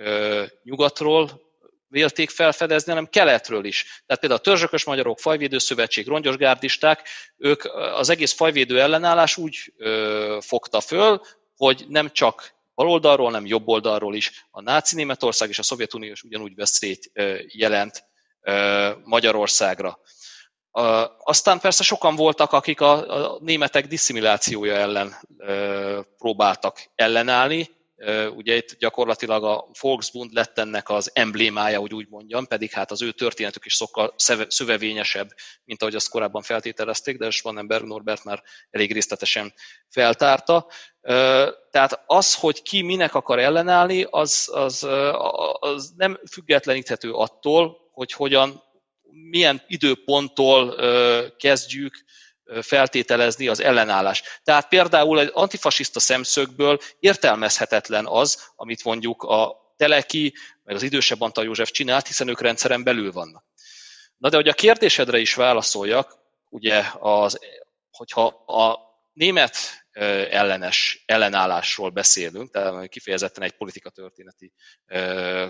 nyugatról vélték felfedezni, hanem keletről is. Tehát például a Törzsökös Magyarok, Fajvédő Szövetség, Rongyosgárdisták, ők az egész fajvédő ellenállás úgy fogta föl, hogy nem csak baloldalról, hanem jobb oldalról is. A náci Németország és a Szovjetunió is ugyanúgy veszélyt jelent Magyarországra. Aztán persze sokan voltak, akik a németek disszimilációja ellen próbáltak ellenállni. Ugye itt gyakorlatilag a Volksbund lett ennek az emblémája, hogy úgy mondjam, pedig hát az ő történetük is sokkal szövevényesebb, mint ahogy azt korábban feltételezték, de Spannenberg Norbert már elég részletesen feltárta. Tehát az, hogy ki minek akar ellenállni, az nem függetleníthető attól, hogy hogyan, milyen időponttól kezdjük feltételezni az ellenállást. Tehát például egy antifasiszta szemszögből értelmezhetetlen az, amit mondjuk a Teleki, meg az idősebb Antall József csinált, hiszen ők rendszeren belül vannak. Na de hogy a kérdésedre is válaszoljak, ugye hogyha a német ellenes ellenállásról beszélünk, tehát kifejezetten egy politikatörténeti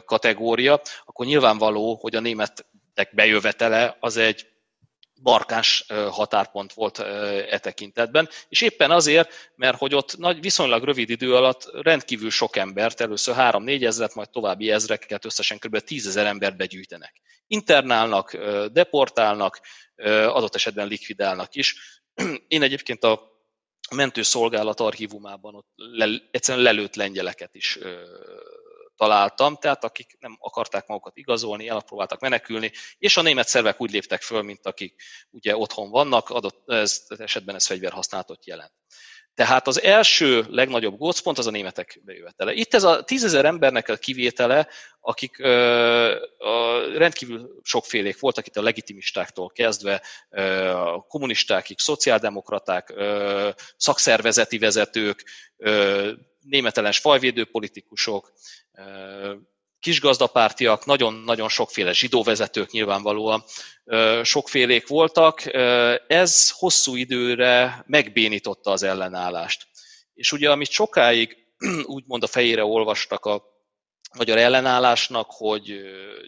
kategória, akkor nyilvánvaló, hogy a német bejövetele az egy markáns határpont volt e tekintetben, és éppen azért, mert hogy ott viszonylag rövid idő alatt rendkívül sok embert, először 3-4 ezret, majd további ezreket, összesen kb. 10 000 embert begyűjtenek. Internálnak, deportálnak, adott esetben likvidálnak is. Én egyébként a mentőszolgálat archívumában ott egyszerűen lelőtt lengyeleket is találtam, tehát akik nem akarták magukat igazolni, elpróbáltak menekülni, és a német szervek úgy léptek föl, mint akik ugye otthon vannak, adott esetben ez fegyverhasználatot jelent. Tehát az első legnagyobb gócpont az a németek bejövetele. Itt ez a 10 000 embernek a kivétele, akik rendkívül sokfélék voltak, itt a legitimistáktól kezdve a kommunistákig, szociáldemokraták, szakszervezeti vezetők, németelens fajvédő politikusok, kisgazdapártiak, nagyon-nagyon sokféle zsidóvezetők nyilvánvalóan sokfélék voltak. Ez hosszú időre megbénította az ellenállást. És ugye, amit sokáig úgymond a fejére olvastak a magyar ellenállásnak, hogy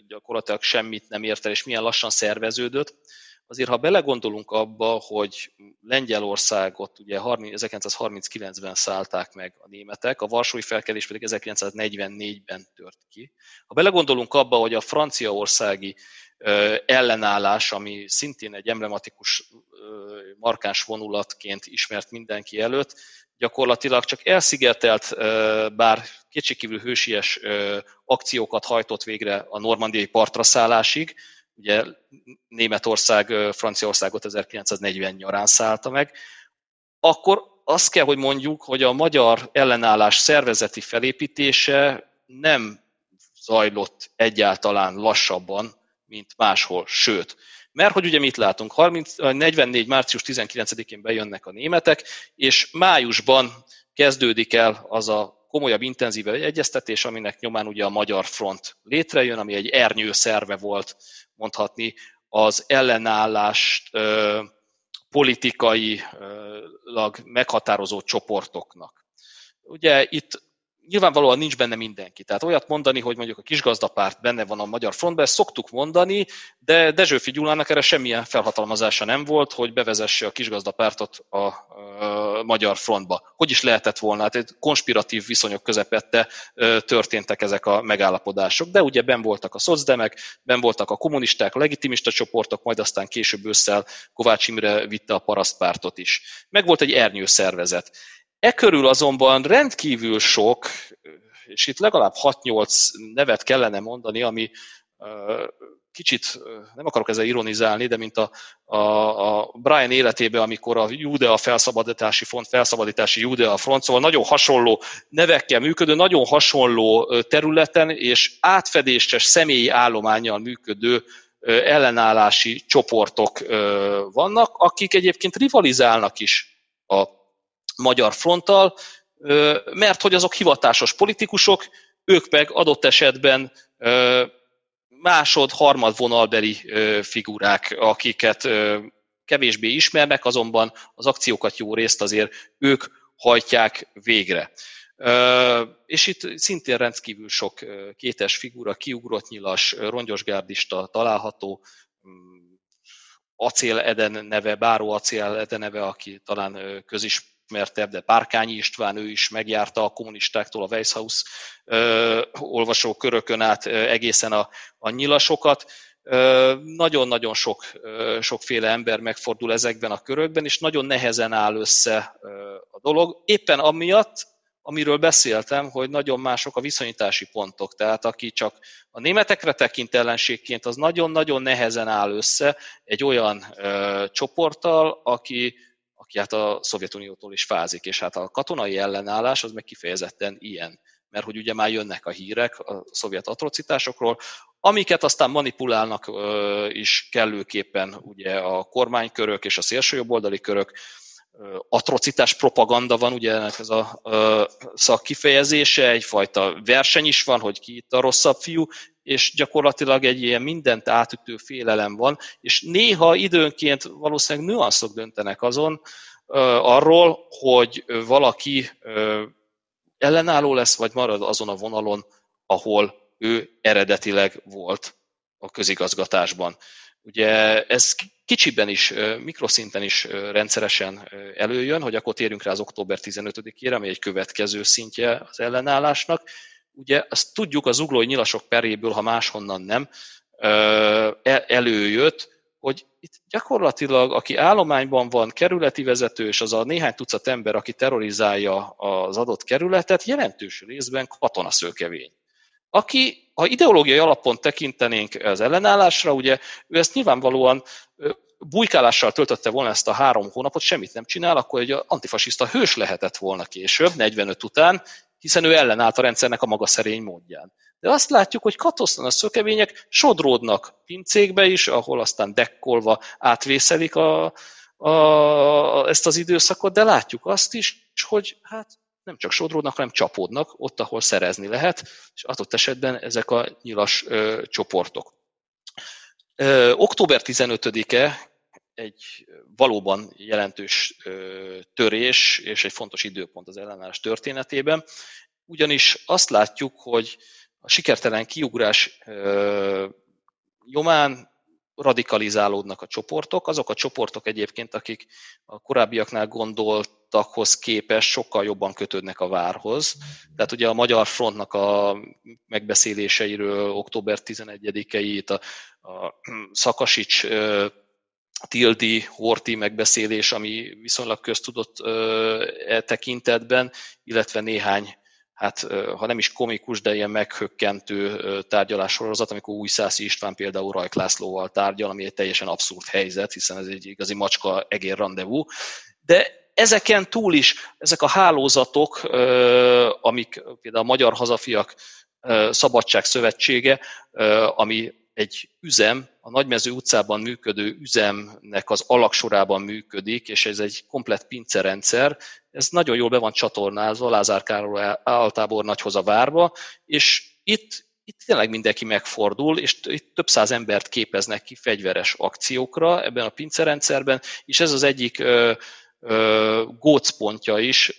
gyakorlatilag semmit nem ért el, és milyen lassan szerveződött, Azért, ha belegondolunk abba, hogy Lengyelországot ugye 1939-ben szállták meg a németek, a varsói felkelés pedig 1944-ben tört ki. Ha belegondolunk abba, hogy a franciaországi ellenállás, ami szintén egy emblematikus, markáns vonulatként ismert mindenki előtt, gyakorlatilag csak elszigetelt, bár kétségkívül hősies akciókat hajtott végre a normandiai partra szállásig. Ugye Németország Franciaországot 1940 nyarán szállta meg, akkor azt kell, hogy mondjuk, hogy a magyar ellenállás szervezeti felépítése nem zajlott egyáltalán lassabban, mint máshol, sőt. Mert hogy ugye mit látunk, 44. március 19-én bejönnek a németek, és májusban kezdődik el az a komolyabb, intenzíve egyeztetés, aminek nyomán ugye a Magyar Front létrejön, ami egy ernyő szerve volt, mondhatni, az ellenállás politikailag meghatározó csoportoknak. Ugye itt nyilvánvalóan nincs benne mindenki. Tehát olyat mondani, hogy mondjuk a kisgazdapárt benne van a Magyar Frontban, ezt szoktuk mondani, de Dezsőfi Gyulának erre semmilyen felhatalmazása nem volt, hogy bevezesse a kisgazdapártot a Magyar Frontba. Hogy is lehetett volna? Hát egy konspiratív viszonyok közepette történtek ezek a megállapodások. De ugye benn voltak a szocdemek, benn voltak a kommunisták, a legitimista csoportok, majd aztán később ősszel Kovács Imre vitte a parasztpártot is. Meg volt egy ernyőszervezet. E körül azonban rendkívül sok, és itt legalább 6-8 nevet kellene mondani, ami kicsit, nem akarok ezzel ironizálni, de mint a Brian életében, amikor a Judea felszabadítási front, szóval nagyon hasonló nevekkel működő, nagyon hasonló területen és átfedéses személyi állománnyal működő ellenállási csoportok vannak, akik egyébként rivalizálnak is a Magyar Fronttal, mert hogy azok hivatásos politikusok, ők meg adott esetben másod-harmad vonalbeli figurák, akiket kevésbé ismernek, azonban az akciókat jó részt azért ők hajtják végre. És itt szintén rendkívül sok kétes figura, kiugrott nyilas, rongyosgárdista található, Acél Eden neve, Báró Acél Eden neve, aki talán közismertebb, de Párkányi István, ő is megjárta a kommunistáktól a Weisshaus olvasókörökön át egészen a nyilasokat. Nagyon-nagyon sokféle ember megfordul ezekben a körökben, és nagyon nehezen áll össze a dolog. Éppen amiatt, amiről beszéltem, hogy nagyon mások a viszonyítási pontok. Tehát aki csak a németekre tekint ellenségként, az nagyon-nagyon nehezen áll össze egy olyan csoporttal, aki hát a Szovjetuniótól is fázik, és hát a katonai ellenállás az meg kifejezetten ilyen, mert hogy ugye már jönnek a hírek a szovjet atrocitásokról, amiket aztán manipulálnak is kellőképpen ugye a kormánykörök és a szélsőjobboldali körök, atrocitás propaganda van, ugye ennek ez a szakkifejezése, egyfajta verseny is van, hogy ki itt a rosszabb fiú, és gyakorlatilag egy ilyen mindent átütő félelem van, és néha időnként valószínűleg nüanszok döntenek azon arról, hogy valaki ellenálló lesz, vagy marad azon a vonalon, ahol ő eredetileg volt a közigazgatásban. Ugye ez kicsiben is, mikroszinten is rendszeresen előjön, hogy akkor térjünk rá az október 15-ére, ami egy következő szintje az ellenállásnak. Ugye azt tudjuk, az zuglói nyilasok peréből, ha máshonnan nem, előjött, hogy itt gyakorlatilag, aki állományban van, kerületi vezető, és az a néhány tucat ember, aki terrorizálja az adott kerületet, jelentős részben katonaszőkevény. Aki, ha ideológiai alapon tekintenénk az ellenállásra, ugye ő ezt nyilvánvalóan bujkálással töltötte volna ezt a 3 hónapot, semmit nem csinál, akkor egy antifasiszta hős lehetett volna később, 45 után, hiszen ő ellenállt a rendszernek a maga szerény módján. De azt látjuk, hogy katasztrófa szökevények sodródnak pincékbe is, ahol aztán dekkolva átvészelik ezt az időszakot, de látjuk azt is, hogy hát nem csak sodródnak, hanem csapódnak ott, ahol szerezni lehet, és adott esetben ezek a nyilas csoportok. Október 15-e egy valóban jelentős törés és egy fontos időpont az ellenállás történetében, ugyanis azt látjuk, hogy a sikertelen kiugrás nyomán radikalizálódnak a csoportok. Azok a csoportok egyébként, akik a korábbiaknál gondoltakhoz képest sokkal jobban kötődnek a várhoz. Tehát ugye a Magyar Frontnak a megbeszéléseiről, október 11-eit, a Szakasics Tildi Horthy megbeszélés, ami viszonylag köztudott e tekintetben, illetve néhány, hát ha nem is komikus, de ilyen meghökkentő tárgyalássorozat, amikor Újszászi István például Rajk Lászlóval tárgyal, ami egy teljesen abszurd helyzet, hiszen ez egy igazi macska-egér randevú. De ezeken túl is ezek a hálózatok, amik például a Magyar Hazafiak Szabadság Szövetsége, ami egy üzem, a Nagymező utcában működő üzemnek az alaksorában működik, és ez egy komplett pincerendszer. Ez nagyon jól be van csatornázva Lázár Károly altábornagyhoz a várba, és itt tényleg mindenki megfordul, és itt több száz embert képeznek ki fegyveres akciókra ebben a pincerrendszerben, és ez az egyik gócpontja is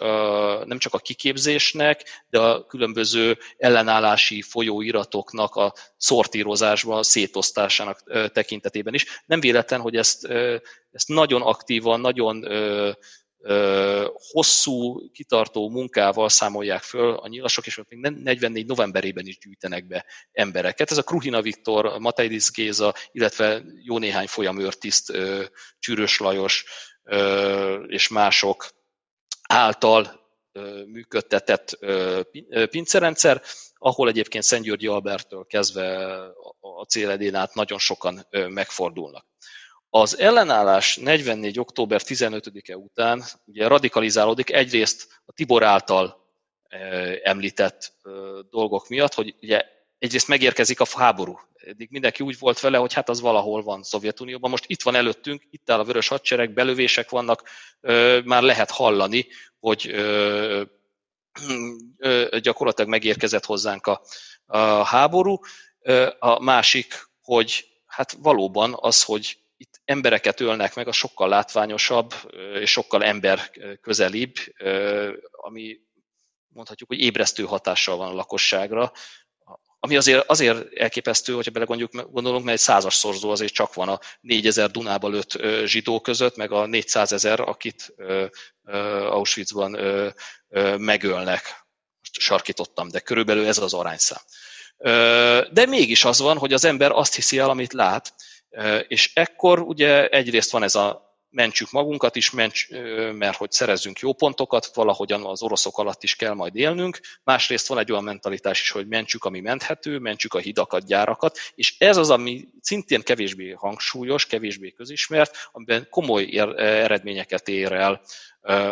nem csak a kiképzésnek, de a különböző ellenállási folyóiratoknak a szortírozásban, a szétosztásának tekintetében is. Nem véletlen, hogy ezt nagyon aktívan, nagyon hosszú, kitartó munkával számolják föl a nyilasok, és még 44 novemberében is gyűjtenek be embereket. Ez a Kruhina Viktor, Mateidisz Géza, illetve jó néhány folyamőrtiszt, Csűrös Lajos és mások által működtetett pincerendszer, ahol egyébként Szentgyörgyi Alberttől kezdve a CLD-n át nagyon sokan megfordulnak. Az ellenállás 44. október 15-e után ugye radikalizálódik egyrészt a Tibor által említett dolgok miatt, hogy ugye egyrészt megérkezik a háború. Eddig mindenki úgy volt vele, hogy hát az valahol van Szovjetunióban. Most itt van előttünk, itt áll a Vörös Hadsereg, belövések vannak, már lehet hallani, hogy gyakorlatilag megérkezett hozzánk a háború. A másik, hogy hát valóban az, hogy itt embereket ölnek meg, a sokkal látványosabb és sokkal emberközelibb, ami mondhatjuk, hogy ébresztő hatással van a lakosságra, ami azért elképesztő, hogyha belegondolunk, mert egy 100-as szorzó azért csak van a 4000 Dunába lőtt zsidó között, meg a 400 000, akit Auschwitzban megölnek. Most sarkítottam, de körülbelül ez az arányszám. De mégis az van, hogy az ember azt hiszi el, amit lát, és ekkor ugye egyrészt van ez a mentsük magunkat is, mert hogy szerezzünk jó pontokat, valahogyan az oroszok alatt is kell majd élnünk. Másrészt van egy olyan mentalitás is, hogy mentsük, ami menthető, mentsük a hidakat, gyárakat, és ez az, ami szintén kevésbé hangsúlyos, kevésbé közismert, amiben komoly eredményeket ér el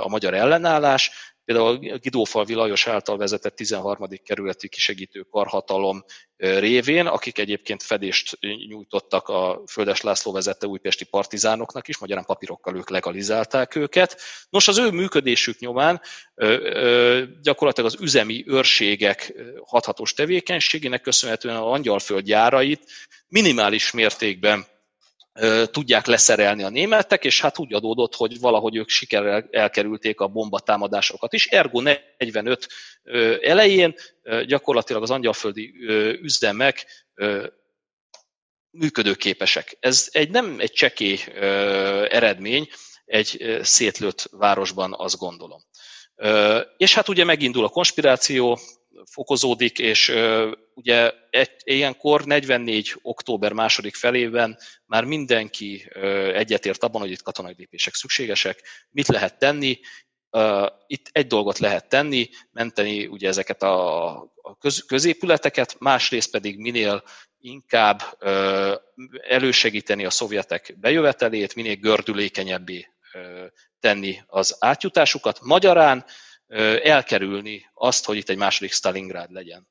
a magyar ellenállás. Például a Gidófalvi Lajos által vezetett 13. kerületi kisegítő karhatalom révén, akik egyébként fedést nyújtottak a Földes László vezette újpesti partizánoknak is, magyarán papírokkal ők legalizálták őket. Nos, az ő működésük nyomán gyakorlatilag az üzemi őrségek hathatós tevékenységének köszönhetően a Angyalföld gyárait minimális mértékben tudják leszerelni a németek, és hát úgy adódott, hogy valahogy ők sikerrel elkerülték a bombatámadásokat is. Ergo 45 elején gyakorlatilag az angyalföldi üzemek működőképesek. Ez nem egy csekély eredmény egy szétlőtt városban, azt gondolom. És hát ugye megindul a konspiráció, fokozódik, és ugye ilyenkor 44. október második felében már mindenki egyetért abban, hogy itt katonai lépések szükségesek. Mit lehet tenni? Itt egy dolgot lehet tenni, menteni ugye ezeket a középületeket, másrészt pedig minél inkább elősegíteni a szovjetek bejövetelét, minél gördülékenyebbé tenni az átjutásukat. Magyarán elkerülni azt, hogy itt egy második Sztalingrád legyen.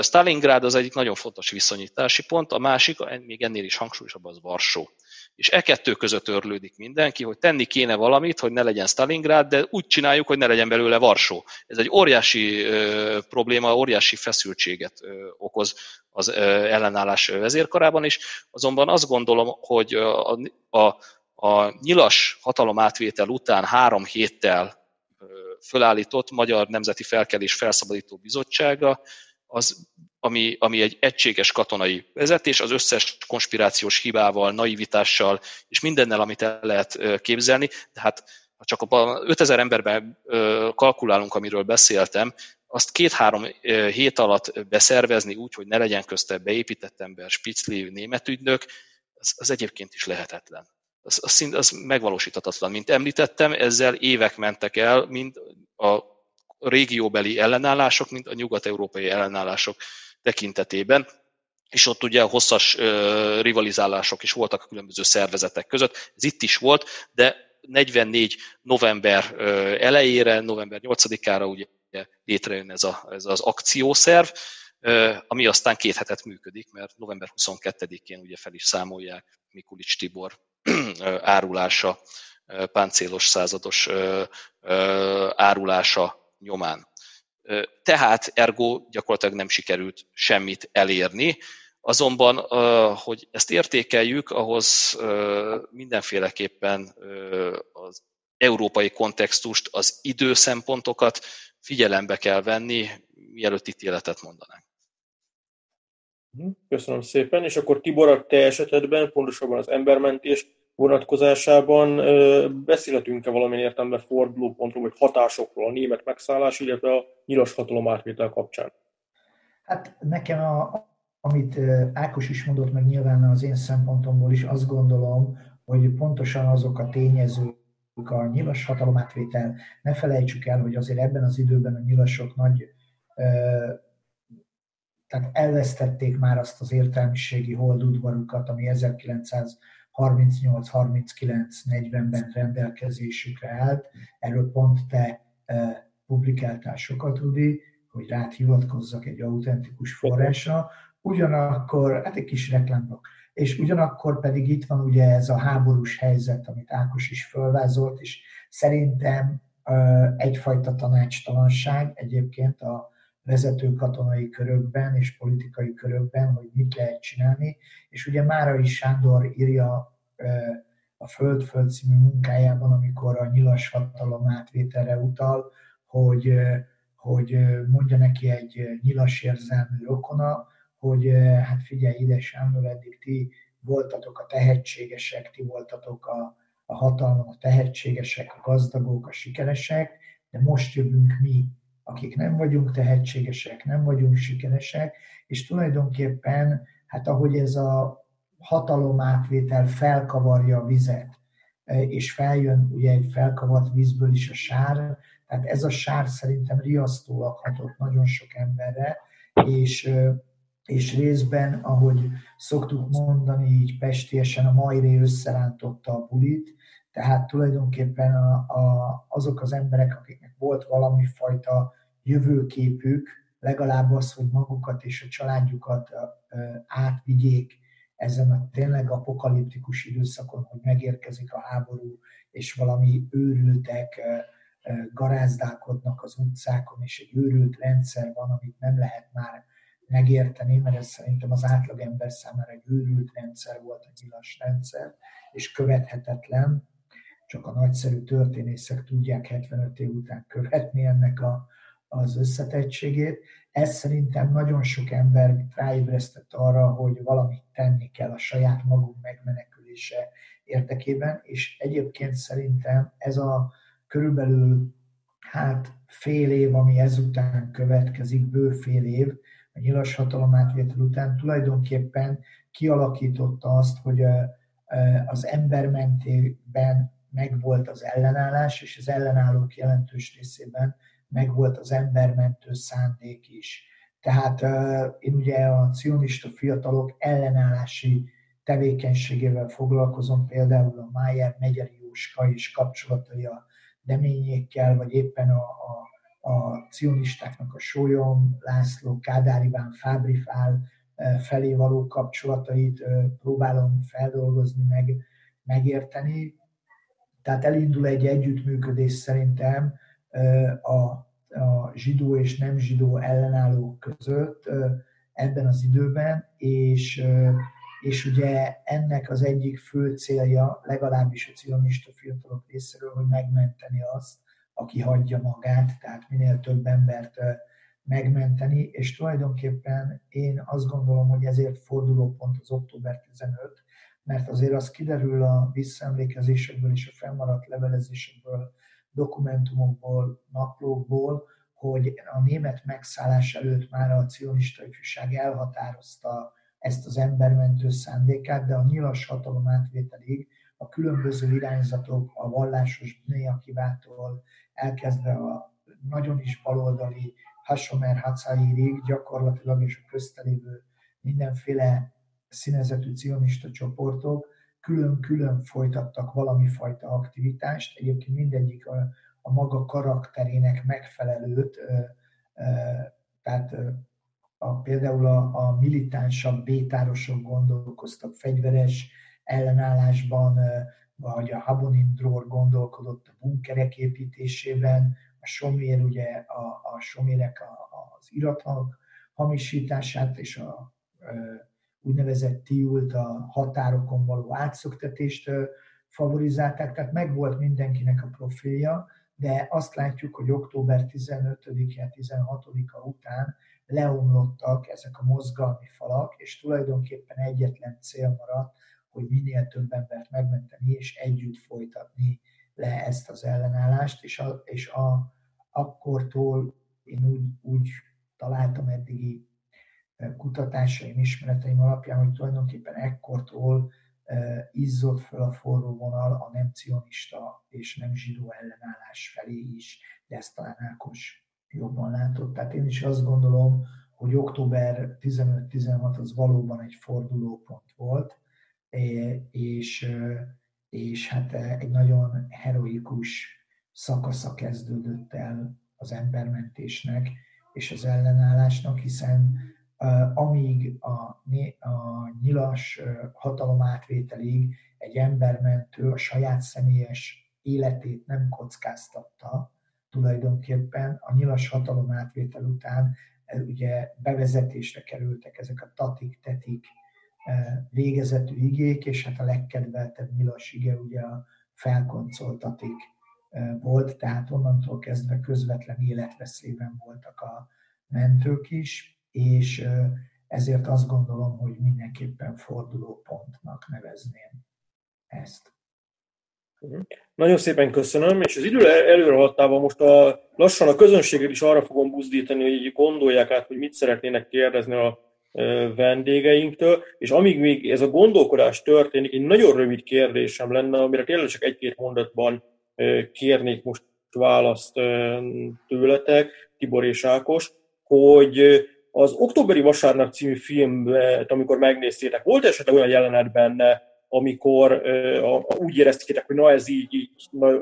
Sztalingrád az egyik nagyon fontos viszonyítási pont, a másik, még ennél is hangsúlyosabb, az Varsó. És e kettő között örlődik mindenki, hogy tenni kéne valamit, hogy ne legyen Sztalingrád, de úgy csináljuk, hogy ne legyen belőle Varsó. Ez egy óriási probléma, óriási feszültséget okoz az ellenállás vezérkarában is. Azonban azt gondolom, hogy a nyilas hatalomátvétel után 3 héttel fölállított Magyar Nemzeti Felkelés Felszabadító Bizottsága, az ami egy egységes katonai vezetés, az összes konspirációs hibával, naivitással és mindennel, amit el lehet képzelni. Tehát ha csak a 5000 emberben kalkulálunk, amiről beszéltem, azt 2-3 hét alatt beszervezni úgy, hogy ne legyen közte beépített ember, spicli, német ügynök, az egyébként is lehetetlen. Az megvalósíthatatlan. Mint említettem, ezzel évek mentek el, mind a régióbeli ellenállások, mind a nyugat-európai ellenállások tekintetében, és ott ugye hosszas rivalizálások is voltak a különböző szervezetek között. Ez itt is volt, de 44. november elejére, november 8-ára ugye létrejön ez az akciószerv, ami aztán 2 hetet működik, mert november 22-én ugye fel is számolják Mikulics Tibor árulása, páncélos százados árulása nyomán. Tehát ergo gyakorlatilag nem sikerült semmit elérni, azonban, hogy ezt értékeljük, ahhoz mindenféleképpen az európai kontextust, az időszempontokat figyelembe kell venni, mielőtt ítéletet mondanánk. Köszönöm szépen, és akkor Tibor, a te esetedben, pontosabban az embermentés vonatkozásában beszélhetünk-e valamilyen értelemben fordulópontról, vagy hatásokról a német megszállás, illetve a nyilas hatalom átvétel kapcsán? Hát nekem amit Ákos is mondott, meg nyilván az én szempontomból is azt gondolom, hogy pontosan azok a tényezők, a nyilas hatalomátvétel, ne felejtsük el, hogy azért ebben az időben a nyilasok tehát elvesztették már azt az értelmiségi holdudvarukat, ami 1938-39-40-ben rendelkezésükre állt. Erről pont te publikáltál sokat, Rudi, hogy rád hivatkozzak egy autentikus forrásra. Ugyanakkor, hát egy kis reklámok, és ugyanakkor pedig itt van ugye ez a háborús helyzet, amit Ákos is fölvázolt, és szerintem egyfajta tanácstalanság egyébként a vezető katonai körökben és politikai körökben, hogy mit lehet csinálni, és ugye Márai Sándor írja a Föld című munkájában, amikor a nyilas hatalom átvételre utal, hogy mondja neki egy nyilas érzelmű rokona, hogy hát figyelj ide, Sándor, eddig ti voltatok a tehetségesek, ti voltatok a hatalmon, a tehetségesek, a gazdagok, a sikeresek, de most jövünk mi, akik nem vagyunk tehetségesek, nem vagyunk sikeresek, és tulajdonképpen, hát ahogy ez a hatalomátvétel felkavarja a vizet, és feljön ugye egy felkavart vízből is a sár, tehát ez a sár szerintem riasztólag hatott nagyon sok emberre, és részben, ahogy szoktuk mondani, így pestiesen a majré összerántotta a bulit, tehát tulajdonképpen azok az emberek, akiknek volt valami fajta jövőképük, legalább az, hogy magukat és a családjukat átvigyék ezen a tényleg apokaliptikus időszakon, hogy megérkezik a háború, és valami őrültek garázdálkodnak az utcákon, és egy őrült rendszer van, amit nem lehet már megérteni, mert ez szerintem az átlagember számára egy őrült rendszer volt, a nyilas rendszer, és követhetetlen, csak a nagyszerű történészek tudják 75 év után követni ennek az összetettségét. Ez szerintem nagyon sok ember ráébresztett arra, hogy valamit tenni kell a saját magunk megmenekülése érdekében, és egyébként szerintem ez a körülbelül fél év, ami ezután következik, bő fél év, a nyilas hatalomátvétel után tulajdonképpen kialakította azt, hogy az embermentésben megvolt az ellenállás, és az ellenállók jelentős részében megvolt az embermentő szándék is. Tehát én ugye a cionista fiatalok ellenállási tevékenységével foglalkozom, például a Májer Megyeri Jóska és kapcsolatai a Deményékkel, vagy éppen a cionistáknak a Sólyom, László, Kádár Iván, Fábry Fál felé való kapcsolatait próbálom feldolgozni, megérteni. Tehát elindul egy együttműködés szerintem a zsidó és nem zsidó ellenállók között ebben az időben, és ugye ennek az egyik fő célja, legalábbis a cionista fiatalok részéről, hogy megmenteni azt, aki hagyja magát, tehát minél több embert megmenteni, és tulajdonképpen én azt gondolom, hogy ezért fordulópont az október 15, mert azért az kiderül a visszaemlékezésekből és a fennmaradt levelezésekből, dokumentumokból, naplókból, hogy a német megszállás előtt már a cionista ifjúság elhatározta ezt az embermentő szándékát, de a nyilas hatalom átvételig a különböző irányzatok, a vallásos Bnei-Akivától elkezdve a nagyon is baloldali Hashomer Hatzairig gyakorlatilag és a köztelévő mindenféle színezetű cionista csoportok külön-külön folytattak valami fajta aktivitást, egyébként mindegyik a maga karakterének megfelelőt, tehát például a militánsabb bétárosok gondolkoztak fegyveres ellenállásban, vagy a Habonim Drór gondolkodott a bunkerek építésében, a somér, ugye a somérek az iratok hamisítását és a úgynevezett tiult, a határokon való átszöktetést favorizálták, tehát megvolt mindenkinek a profilja, de azt látjuk, hogy október 15-e, 16-a után leomlottak ezek a mozgalmi falak, és tulajdonképpen egyetlen cél maradt, hogy minél több embert megmenteni, és együtt folytatni le ezt az ellenállást, és akkortól én úgy találtam eddigi kutatásaim, ismereteim alapján, hogy tulajdonképpen ekkortól izzott föl a forró vonal a nem cionista és nem zsidó ellenállás felé is, de ezt talán Ákos jobban látott. Tehát én is azt gondolom, hogy október 15-16 az valóban egy fordulópont volt, és hát egy nagyon heroikus szakasza kezdődött el az embermentésnek és az ellenállásnak, hiszen amíg a nyilas hatalomátvételig egy embermentő a saját személyes életét nem kockáztatta, tulajdonképpen a nyilas hatalomátvétel után ugye bevezetésre kerültek ezek a tatik-tetik végezetű igék, és hát a legkedveltebb nyilas ige ugye a felkoncoltatik volt, tehát onnantól kezdve közvetlen életveszélyben voltak a mentők is, és ezért azt gondolom, hogy mindenképpen fordulópontnak nevezném ezt. Nagyon szépen köszönöm, és az idő előre haladtával most lassan a közönséget is arra fogom buzdítani, hogy gondolják át, hogy mit szeretnének kérdezni a vendégeinktől, és amíg még ez a gondolkodás történik, egy nagyon rövid kérdésem lenne, amire tényleg csak egy-két mondatban kérnék most választ tőletek, Tibor és Ákos, hogy az Októberi Vasárnap című filmben, amikor megnéztétek, volt esetleg olyan jelenet benne, amikor úgy éreztétek, hogy na ez így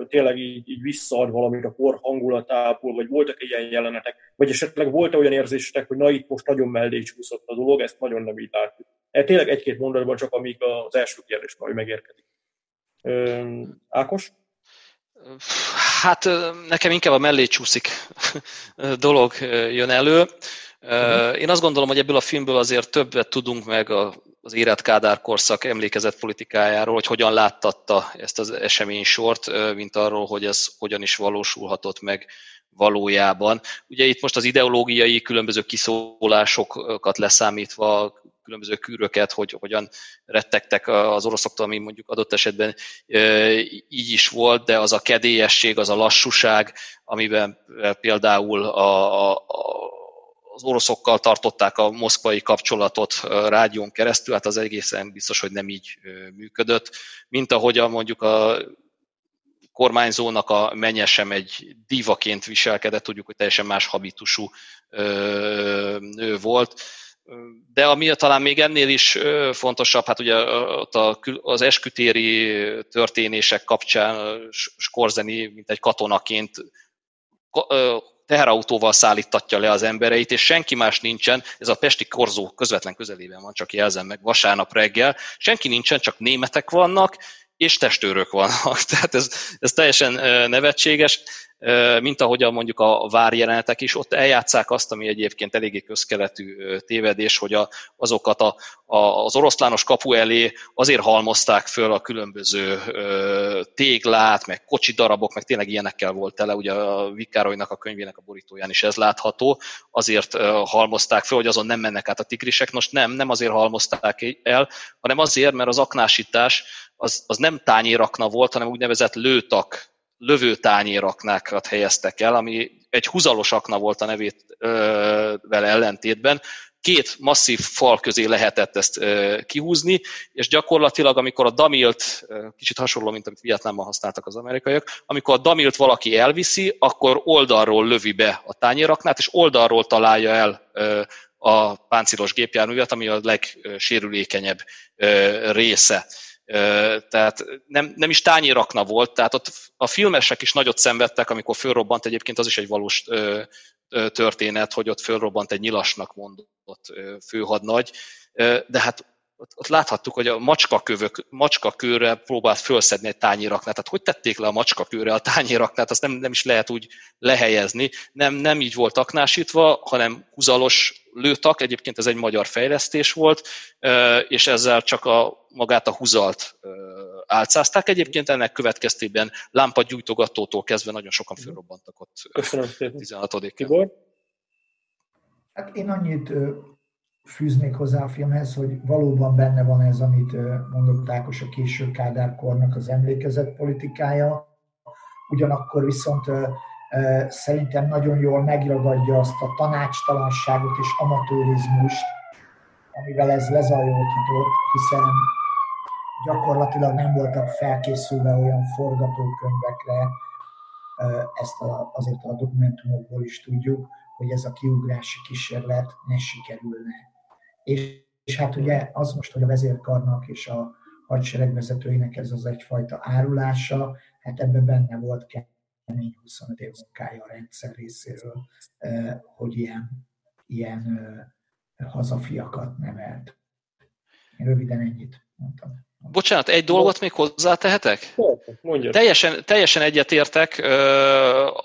tényleg visszaad valamit a kor hangulatából, vagy voltak ilyen jelenetek, vagy esetleg volt olyan érzésetek, hogy na itt most nagyon mellé csúszott a dolog, ezt nagyon nem így látjuk. Tényleg egy-két mondatban csak, amíg az első kérdés majd megérkezik. Ákos? Hát nekem inkább a mellé csúszik dolog jön elő. Én azt gondolom, hogy ebből a filmből azért többet tudunk meg az érett Kádár korszak emlékezetpolitikájáról, hogy hogyan láttatta ezt az eseménysort, mint arról, hogy ez hogyan is valósulhatott meg valójában. Ugye itt most az ideológiai különböző kiszólásokat leszámítva, különböző kűröket, hogy hogyan rettegtek az oroszoktól, ami mondjuk adott esetben így is volt, de az a kedélyesség, az a lassúság, amiben például az oroszokkal tartották a moszkvai kapcsolatot rádión keresztül, hát az egészen biztos, hogy nem így működött, mint ahogy mondjuk a kormányzónak a menye sem egy divaként viselkedett, tudjuk, hogy teljesen más habitusú nő volt. De ami talán még ennél is fontosabb, hát ugye ott az eskütéri történések kapcsán Skorzeny, mint egy katonaként teherautóval szállítatja le az embereit, és senki más nincsen, ez a pesti korzó közvetlen közelében van, csak jelzem meg, vasárnap reggel, senki nincsen, csak németek vannak, és testőrök vannak. Tehát ez teljesen nevetséges, mint ahogyan mondjuk a várjelenetek is, ott eljátszák azt, ami egyébként eléggé közkeletű tévedés, hogy azokat az oroszlános kapu elé azért halmozták föl a különböző téglát, meg kocsi darabok, meg tényleg ilyenekkel volt tele, ugye a Vikárolynak a könyvének a borítóján is ez látható, azért halmozták föl, hogy azon nem mennek át a tigrisek, most nem azért halmozták el, hanem azért, mert az aknásítás az nem tányérakna volt, hanem úgynevezett lövőtányéraknákat helyeztek el, ami egy húzalos akna volt a nevével ellentétben. Két masszív fal közé lehetett ezt kihúzni, és gyakorlatilag, amikor a damilt, kicsit hasonló, mint amit Vietnámban használtak az amerikaiak, amikor a damilt valaki elviszi, akkor oldalról lövi be a tányéraknát, és oldalról találja el a páncélos gépjárművet, ami a legsérülékenyebb része. Tehát nem is tányérakna volt, tehát ott a filmesek is nagyot szenvedtek, amikor fölrobbant, egyébként az is egy valós történet, hogy ott fölrobbant egy nyilasnak mondott főhadnagy, de hát ott láthattuk, hogy a macskakőre próbált fölszedni egy tányéraknát, tehát hogy tették le a macskakőre a tányéraknát, azt nem is lehet úgy lehelyezni, nem így volt aknásítva, hanem húzalos lőtak, egyébként ez egy magyar fejlesztés volt, és ezzel csak magát a húzalt álcázták. Egyébként ennek következtében lámpagyújtogatótól kezdve nagyon sokan fölrobbantak ott. Köszönöm szépen. 16. Tibor? Hát én annyit fűznék hozzá a filmhez, hogy valóban benne van ez, amit mondott Ákos, a késő Kádár-kornak az emlékezett politikája. Ugyanakkor viszont szerintem nagyon jól megragadja azt a tanácstalanságot és amatőrizmust, amivel ez lezajolhatott, hiszen gyakorlatilag nem voltak felkészülve olyan forgatókönyvekre, ezt azért a dokumentumokból is tudjuk, hogy ez a kiugrási kísérlet ne sikerülne. És hát ugye az most, hogy a vezérkarnak és a hadseregvezetőinek ez az egyfajta árulása, hát ebben benne volt 25 év munkája a rendszer részéről, hogy ilyen hazafiakat nevelt. Én röviden ennyit mondtam. Bocsánat, egy dolgot még hozzátehetek? Mondjuk. Teljesen egyetértek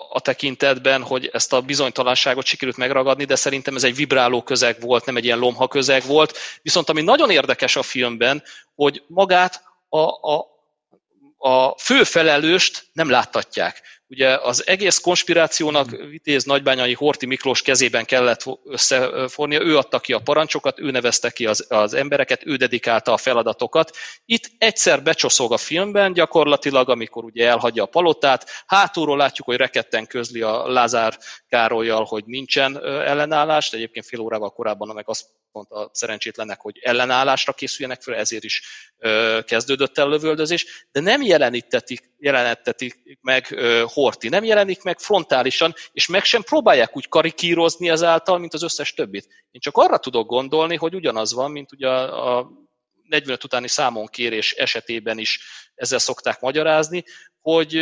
a tekintetben, hogy ezt a bizonytalanságot sikerült megragadni, de szerintem ez egy vibráló közeg volt, nem egy ilyen lomha közeg volt. Viszont ami nagyon érdekes a filmben, hogy magát a főfelelőst nem láttatják. Ugye az egész konspirációnak Vitéz nagybányai Horthy Miklós kezében kellett összefornia, ő adta ki a parancsokat, ő nevezte ki az embereket, ő dedikálta a feladatokat. Itt egyszer becsoszog a filmben, gyakorlatilag, amikor ugye elhagyja a palotát, hátulról látjuk, hogy rekedten közli a Lázár Károllyal, hogy nincsen ellenállást, egyébként fél órával korábban meg azt mondta a szerencsétlennek, hogy ellenállásra készüljenek föl, ezért is kezdődött el lövöldözés, de nem jelenítetik meg Horthy, nem jelenik meg frontálisan, és meg sem próbálják úgy karikírozni ezáltal, mint az összes többit. Én csak arra tudok gondolni, hogy ugyanaz van, mint ugye a 45 utáni számonkérés esetében is ezzel szokták magyarázni, hogy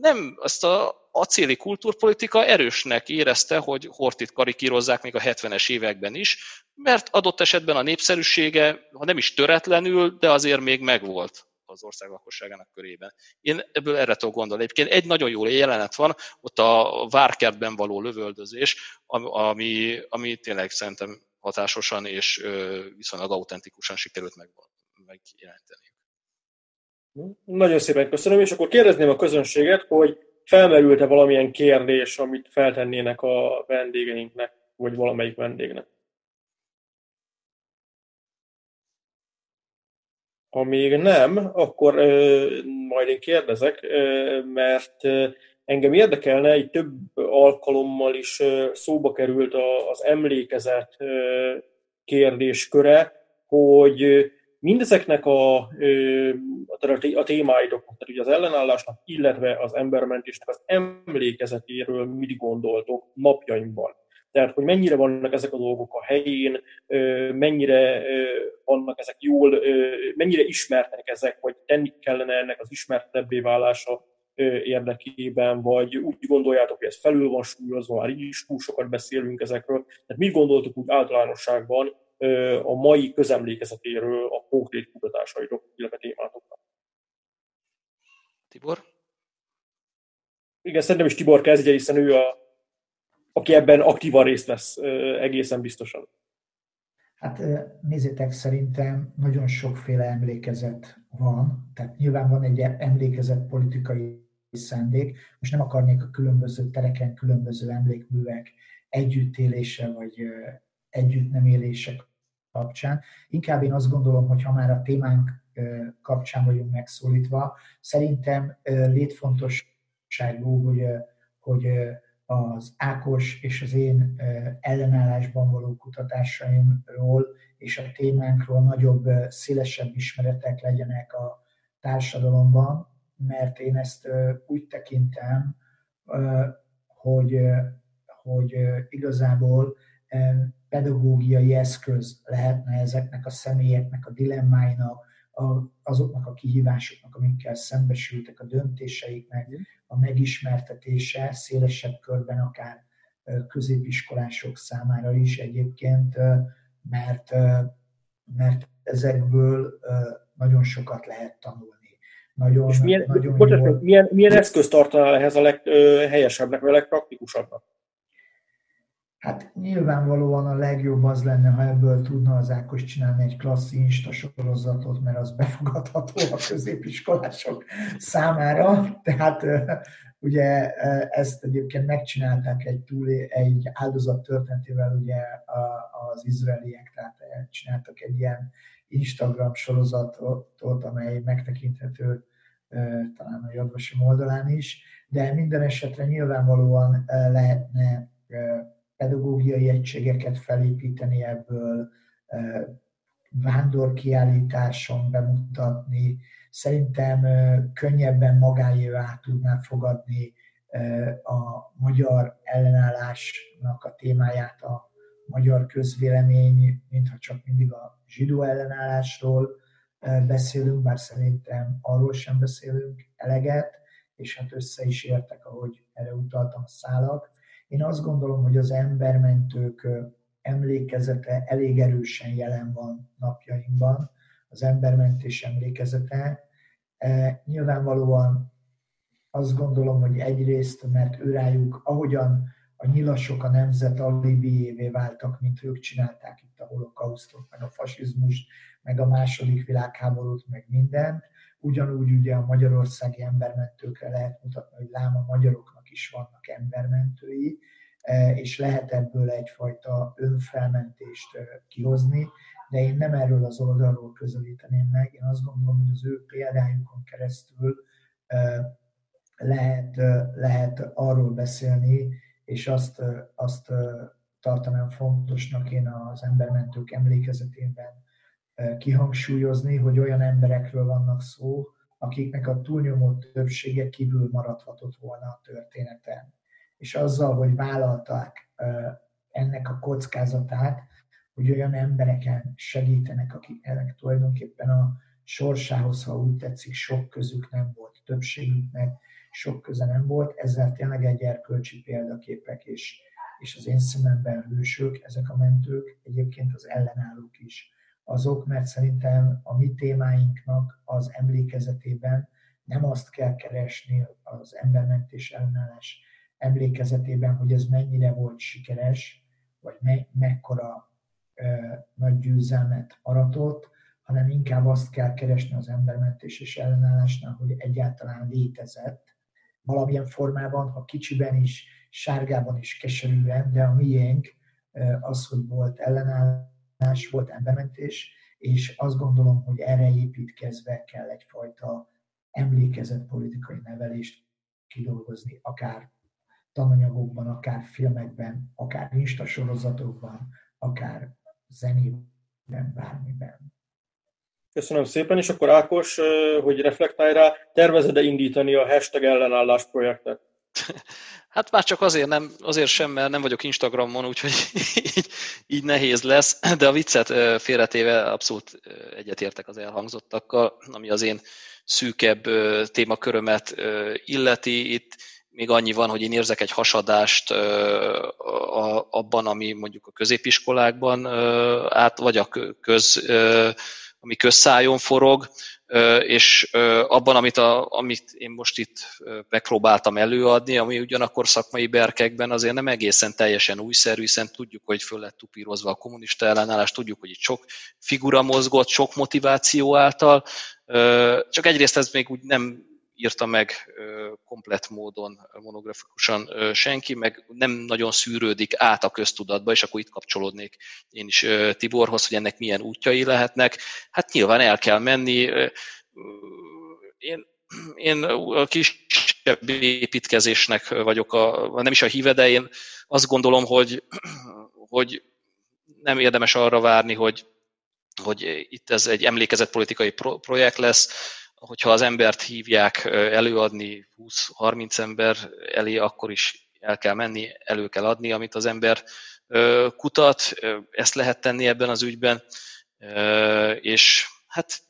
nem azt a céli kultúrpolitika erősnek érezte, hogy Horthyt karikírozzák még a 70-es években is, mert adott esetben a népszerűsége, ha nem is töretlenül, de azért még megvolt az ország lakosságának körében. Én ebből erre tudok gondolni. Egyébként egy nagyon jó jelenet van, ott a várkertben való lövöldözés, ami tényleg szerintem hatásosan és viszonylag autentikusan sikerült megjelenteni. Nagyon szépen köszönöm, és akkor kérdezném a közönséget, hogy felmerült-e valamilyen kérdés, amit feltennének a vendégeinknek, vagy valamelyik vendégnek? Ha még nem, akkor majd én kérdezek, mert engem érdekelne, így több alkalommal is szóba került az emlékezet kérdésköre, hogy mindezeknek a témáitok, tehát ugye az ellenállásnak, illetve az embermentésnek az emlékezetéről mit gondoltok napjainkban. Tehát, hogy mennyire vannak ezek a dolgok a helyén, mennyire vannak ezek jól, mennyire ismertek ezek, vagy tenni kellene ennek az ismertebbé válása érdekében, vagy úgy gondoljátok, hogy ez felül van súlyozva, már így is túl sokat beszélünk ezekről. Tehát mit gondoltok úgy általánosságban a mai közemlékezetéről a konkrét kutatásaitok, illetve témátoknak? Tibor? Igen, szerintem is Tibor kezdje, hiszen ő aki ebben aktívan részt vesz egészen biztosan. Hát nézzétek, szerintem nagyon sokféle emlékezet van, tehát nyilván van egy emlékezet politikai szándék. Most nem akarnék a különböző tereken különböző emlékművek együttélése vagy együttnemélése kapcsán. Inkább én azt gondolom, hogy ha már a témánk kapcsán vagyunk megszólítva, szerintem létfontosságú, hogy az Ákos és az én ellenállásban való kutatásaimról és a témánkról nagyobb, szélesebb ismeretek legyenek a társadalomban, mert én ezt úgy tekintem, hogy igazából pedagógiai eszköz lehetne ezeknek a személyeknek, a dilemmáinak, azoknak a kihívásoknak, amikkel szembesültek, a döntéseiknek a megismertetése szélesebb körben, akár középiskolások számára is egyébként, mert ezekből nagyon sokat lehet tanulni. Nagyon, és milyen eszköz tartaná ehhez a leghelyesebbnek, vagy a legpraktikusabbnak? Hát nyilvánvalóan a legjobb az lenne, ha ebből tudna az Ákos csinálni egy klassz Insta sorozatot, mert az befogadható a középiskolások számára. Tehát ugye ezt egyébként megcsinálták egy áldozat történetével ugye az izraeliek, tehát csináltak egy ilyen Instagram sorozatot, amely megtekinthető talán a Jadvasi oldalán is, de minden esetre nyilvánvalóan lehetne pedagógiai egységeket felépíteni ebből, vándorkiállításon bemutatni. Szerintem könnyebben magáévá tudná fogadni a magyar ellenállásnak a témáját a magyar közvélemény, mintha csak mindig a zsidó ellenállásról beszélünk, bár szerintem arról sem beszélünk eleget, és hát össze is értek, ahogy erre utaltam, a szálak. Én azt gondolom, hogy az embermentők emlékezete elég erősen jelen van napjainkban, az embermentés emlékezete. Nyilvánvalóan azt gondolom, hogy egyrészt, mert őrájuk, ahogyan a nyilasok a nemzet alibiévé váltak, mint ők csinálták itt a holokausztot, meg a fasizmust, meg a második világháborút, meg mindent. Ugyanúgy ugye a magyarországi embermentőkre lehet mutatni, hogy lám, a magyaroknak is vannak embermentői, és lehet ebből egyfajta önfelmentést kihozni, de én nem erről az oldalról közelíteném meg. Én azt gondolom, hogy az ő példájukon keresztül lehet arról beszélni, és azt tartanám fontosnak én az embermentők emlékezetében kihangsúlyozni, hogy olyan emberekről vannak szó, akiknek a túlnyomó többsége kívül maradhatott volna a történeten. És azzal, hogy vállalták ennek a kockázatát, hogy olyan embereken segítenek, akiknek tulajdonképpen a sorsához, ha úgy tetszik, sok közük nem volt, többségüknek sok köze nem volt, ezzel tényleg egy erkölcsi példaképek és az én szememben hősök, ezek a mentők, egyébként az ellenállók is azok, mert szerintem a mi témáinknak az emlékezetében nem azt kell keresni az embermentés ellenállás emlékezetében, hogy ez mennyire volt sikeres, vagy mekkora nagy győzelmet aratott, hanem inkább azt kell keresni az embermentés és ellenállásnál, hogy egyáltalán létezett, valamilyen formában, ha kicsiben is, sárgában is, keserűen, de a miénk az, hogy volt ellenállás, volt embermentés, és azt gondolom, hogy erre építkezve kell egyfajta emlékezetpolitikai nevelést kidolgozni, akár tananyagokban, akár filmekben, akár instasorozatokban, akár zenében, bármiben. Köszönöm szépen, és akkor Ákos, hogy reflektálj rá, tervezed-e indítani a #ellenállás projektet? Hát már csak azért sem, mert nem vagyok Instagramon, úgyhogy így nehéz lesz, de a viccet félretéve abszolút egyetértek az elhangzottakkal, ami az én szűkebb témakörömet illeti. Itt még annyi van, hogy én érzek egy hasadást abban, ami mondjuk a középiskolákban, vagy a köz ami közszájon forog, és abban, amit én most itt megpróbáltam előadni, ami ugyanakkor szakmai berkekben azért nem egészen teljesen újszerű, hiszen tudjuk, hogy föl lett tupírozva a kommunista ellenállás, tudjuk, hogy itt sok figura mozgott, sok motiváció által, csak egyrészt ez még úgy nem írta meg komplett módon, monografikusan senki, meg nem nagyon szűrődik át a köztudatba, és akkor itt kapcsolódnék én is Tiborhoz, hogy ennek milyen útjai lehetnek. Hát nyilván el kell menni. Én a kisebb építkezésnek vagyok, nem is a híve, de én azt gondolom, hogy nem érdemes arra várni, hogy itt ez egy emlékezetpolitikai projekt lesz. Hogyha az embert hívják előadni 20-30 ember elé, akkor is el kell menni, elő kell adni, amit az ember kutat, ezt lehet tenni ebben az ügyben, és hát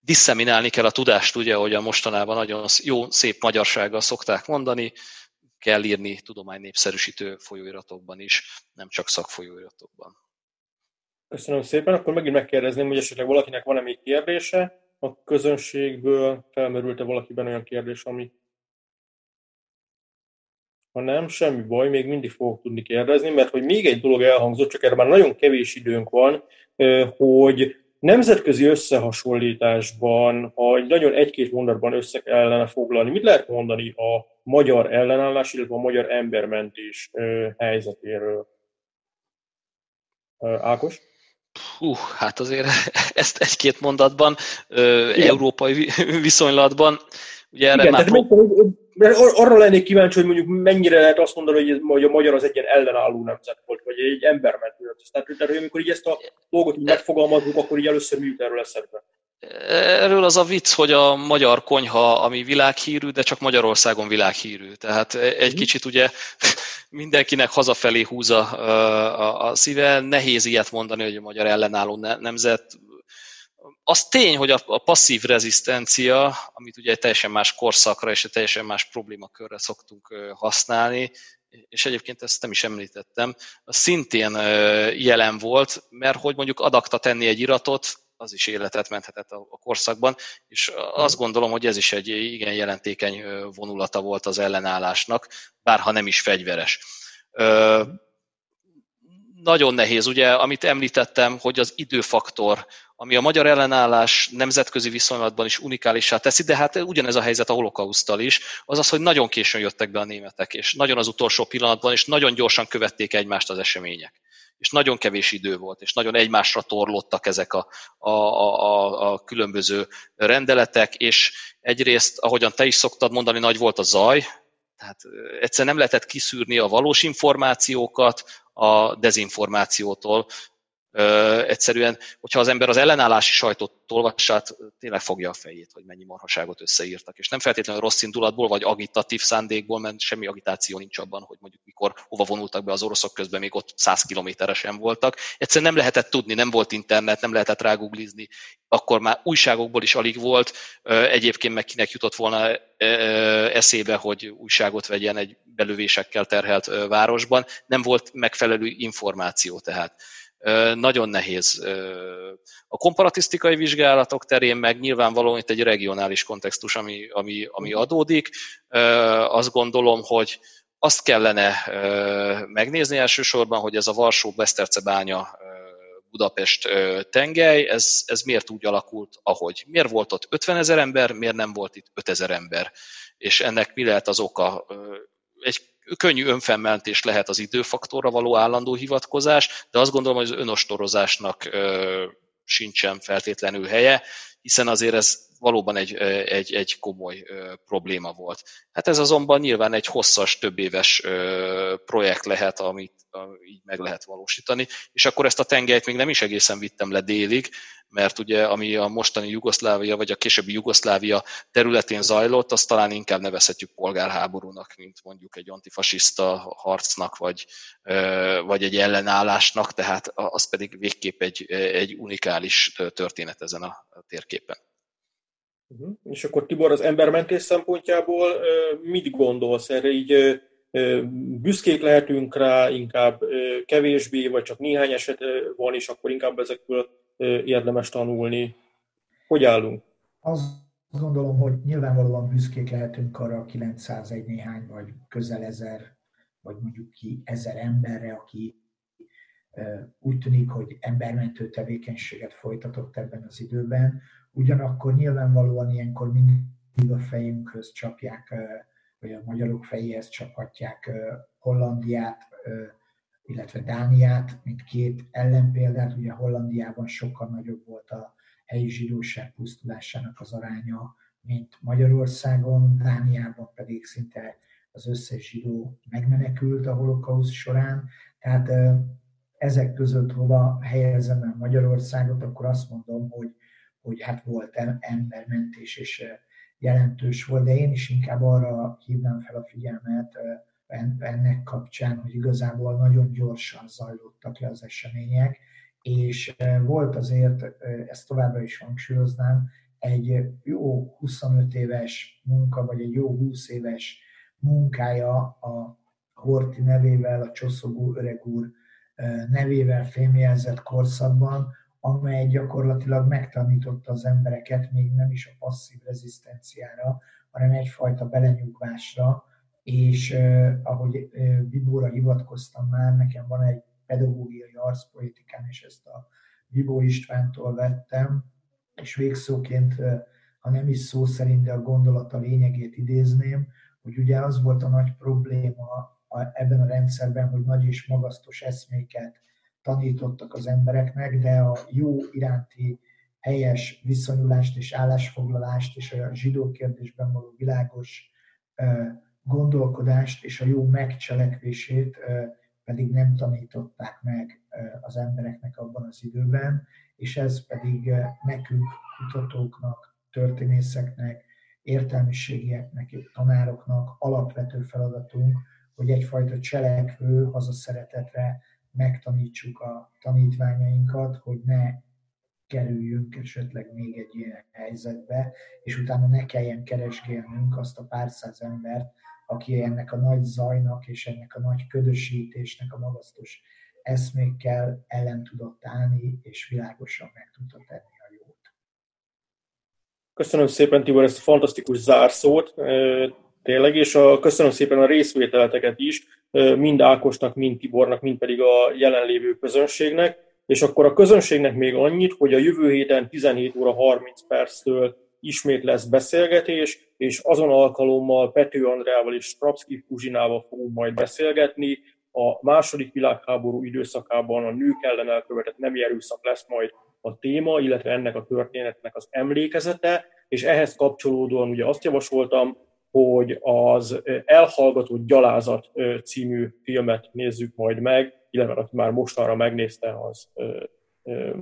disszeminálni kell a tudást, ugye, ahogy a mostanában nagyon jó, szép magyarsággal szokták mondani, kell írni tudománynépszerűsítő folyóiratokban is, nem csak szakfolyóiratokban. Köszönöm szépen, akkor megint megkérdezném, hogy esetleg valakinek van-e még kérdése. A közönségből felmerült-e valakiben olyan kérdés, ami... Ha nem, semmi baj, még mindig fogok tudni kérdezni, mert hogy még egy dolog elhangzott, csak erre már nagyon kevés időnk van, hogy nemzetközi összehasonlításban, ha nagyon egy-két mondatban össze kellene foglalni, mit lehet mondani a magyar ellenállás, illetve a magyar embermentés helyzetéről? Ákos? Hát azért ezt egy-két mondatban, európai viszonylatban. Ugye erre igen, már arra lennék kíváncsi, hogy mondjuk mennyire lehet azt mondani, hogy a magyar az egy ilyen ellenálló nemzet volt, vagy egy embermentő. Tehát amikor így ezt a dolgot megfogalmazunk, akkor így először mi jut erről eszembe? Erről az a vicc, hogy a magyar konyha, ami világhírű, de csak Magyarországon világhírű. Tehát egy kicsit ugye mindenkinek hazafelé húz a szíve, nehéz ilyet mondani, hogy a magyar ellenálló nemzet. Az tény, hogy a passzív rezisztencia, amit ugye egy teljesen más korszakra és egy teljesen más problémakörre szoktunk használni, és egyébként ezt nem is említettem, az szintén jelen volt, mert hogy mondjuk adakta tenni egy iratot, az is életet menthetett a korszakban, és azt gondolom, hogy ez is egy igen jelentékeny vonulata volt az ellenállásnak, bárha nem is fegyveres. Nagyon nehéz, ugye, amit említettem, hogy az időfaktor, ami a magyar ellenállás nemzetközi viszonylatban is unikálissá teszi, de hát ugyanez a helyzet a holokauszttal is, azaz, hogy nagyon későn jöttek be a németek, és nagyon az utolsó pillanatban, és nagyon gyorsan követték egymást az események. És nagyon kevés idő volt, és nagyon egymásra torlódtak ezek a különböző rendeletek, és egyrészt, ahogyan te is szoktad mondani, nagy volt a zaj, tehát egyszerűen nem lehetett kiszűrni a valós információkat a dezinformációtól. Egyszerűen, hogyha az ember az ellenállási sajtót olvassát, tényleg fogja a fejét, hogy mennyi marhaságot összeírtak. És nem feltétlenül rossz indulatból, vagy agitatív szándékból, mert semmi agitáció nincs abban, hogy mondjuk mikor hova vonultak be az oroszok, közben még ott 100 kilométerre sem voltak. Egyszerűen nem lehetett tudni, nem volt internet, nem lehetett ráguglizni. Akkor már újságokból is alig volt. Egyébként meg kinek jutott volna eszébe, hogy újságot vegyen egy belövésekkel terhelt városban. Nem volt megfelelő információ tehát. Nagyon nehéz. A komparatisztikai vizsgálatok terén meg nyilvánvalóan itt egy regionális kontextus, ami adódik. Azt gondolom, hogy azt kellene megnézni elsősorban, hogy ez a Varsó-Besztercebánya Budapest tengely, ez miért úgy alakult, ahogy. Miért volt ott 50 000 ember, miért nem volt itt 5000 ember? És ennek mi lehet az oka? Egy könnyű önfelmentés lehet az időfaktorra való állandó hivatkozás, de azt gondolom, hogy az önostorozásnak sincsen feltétlenül helye, hiszen azért ez valóban egy komoly probléma volt. Hát ez azonban nyilván egy hosszas, több éves projekt lehet, amit így meg lehet valósítani, és akkor ezt a tengelyt még nem is egészen vittem le délig, mert ugye ami a mostani Jugoszlávia vagy a későbbi Jugoszlávia területén zajlott, azt talán inkább nevezhetjük polgárháborúnak, mint mondjuk egy antifasiszta harcnak, vagy egy ellenállásnak, tehát az pedig végképp egy unikális történet ezen a térképen. És akkor Tibor, az embermentés szempontjából mit gondolsz erre így büszkék lehetünk rá, inkább kevésbé, vagy csak néhány eset van, és akkor inkább ezekből érdemes tanulni. Hogy állunk? Azt gondolom, hogy nyilvánvalóan büszkék lehetünk arra a 901 néhány, vagy közel 1000, vagy mondjuk ki 1000 emberre, aki úgy tűnik, hogy embermentő tevékenységet folytatott ebben az időben. Ugyanakkor nyilvánvalóan ilyenkor mindig a fejünkhöz csapják, vagy a magyarok fejéhez csaphatják Hollandiát, illetve Dániát, mint két ellenpéldát. Ugye Hollandiában sokkal nagyobb volt a helyi zsidóság pusztulásának az aránya, mint Magyarországon, Dániában pedig szinte az összes zsidó megmenekült a holokauszt során. Tehát ezek között hova helyezem el Magyarországot, akkor azt mondom, hogy hát volt embermentés és jelentős volt, de én is inkább arra hívnám fel a figyelmet ennek kapcsán, hogy igazából nagyon gyorsan zajlottak le az események, és volt azért, ezt továbbra is hangsúlyoznám, egy jó 25 éves munka, vagy egy jó 20 éves munkája a Horthy nevével, a Csoszogó öreg úr nevével fémjelzett korszakban, amely gyakorlatilag megtanította az embereket még nem is a passzív rezisztenciára, hanem egyfajta belenyugvásra, és ahogy Bibóra hivatkoztam már, nekem van egy pedagógiai arcpolitikám, és ezt a Bibó Istvántól vettem, és végszóként, ha nem is szó szerint, de a gondolata lényegét idézném, hogy ugye az volt a nagy probléma ebben a rendszerben, hogy nagy és magasztos eszméket tanítottak az embereknek, de a jó iránti helyes viszonyulást és állásfoglalást és a zsidó kérdésben való világos gondolkodást és a jó megcselekvését pedig nem tanították meg az embereknek abban az időben, és ez pedig nekünk, kutatóknak, történészeknek, értelmiségieknek, tanároknak alapvető feladatunk, hogy egyfajta cselekvő hazaszeretetre megtanítsuk a tanítványainkat, hogy ne kerüljünk esetleg még egy ilyen helyzetbe, és utána ne kelljen keresgélnünk azt a pár száz embert, aki ennek a nagy zajnak és ennek a nagy ködösítésnek a magasztos eszmékkel ellen tudott állni, és világosan meg tudta tenni a jót. Köszönöm szépen, Tibor, ezt a fantasztikus zárszót. Tényleg, és köszönöm szépen a részvételeteket is, mind Ákosnak, mind Tibornak, mind pedig a jelenlévő közönségnek. És akkor a közönségnek még annyit, hogy a jövő héten 17 óra 30 perctől ismét lesz beszélgetés, és azon alkalommal Pető Andreával és Strapszky Kuzsinával fogunk majd beszélgetni. A második világháború időszakában a nők ellen elkövetett nemi erőszak lesz majd a téma, illetve ennek a történetnek az emlékezete, és ehhez kapcsolódóan ugye azt javasoltam, hogy az Elhallgatott gyalázat című filmet nézzük majd meg, illetve aki már mostanra megnézte, az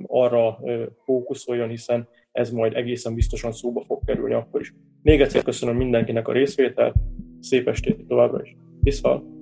arra fókuszoljon, hiszen ez majd egészen biztosan szóba fog kerülni akkor is. Még egyszer köszönöm mindenkinek a részvételt, szép estét továbbra is. Viszlát!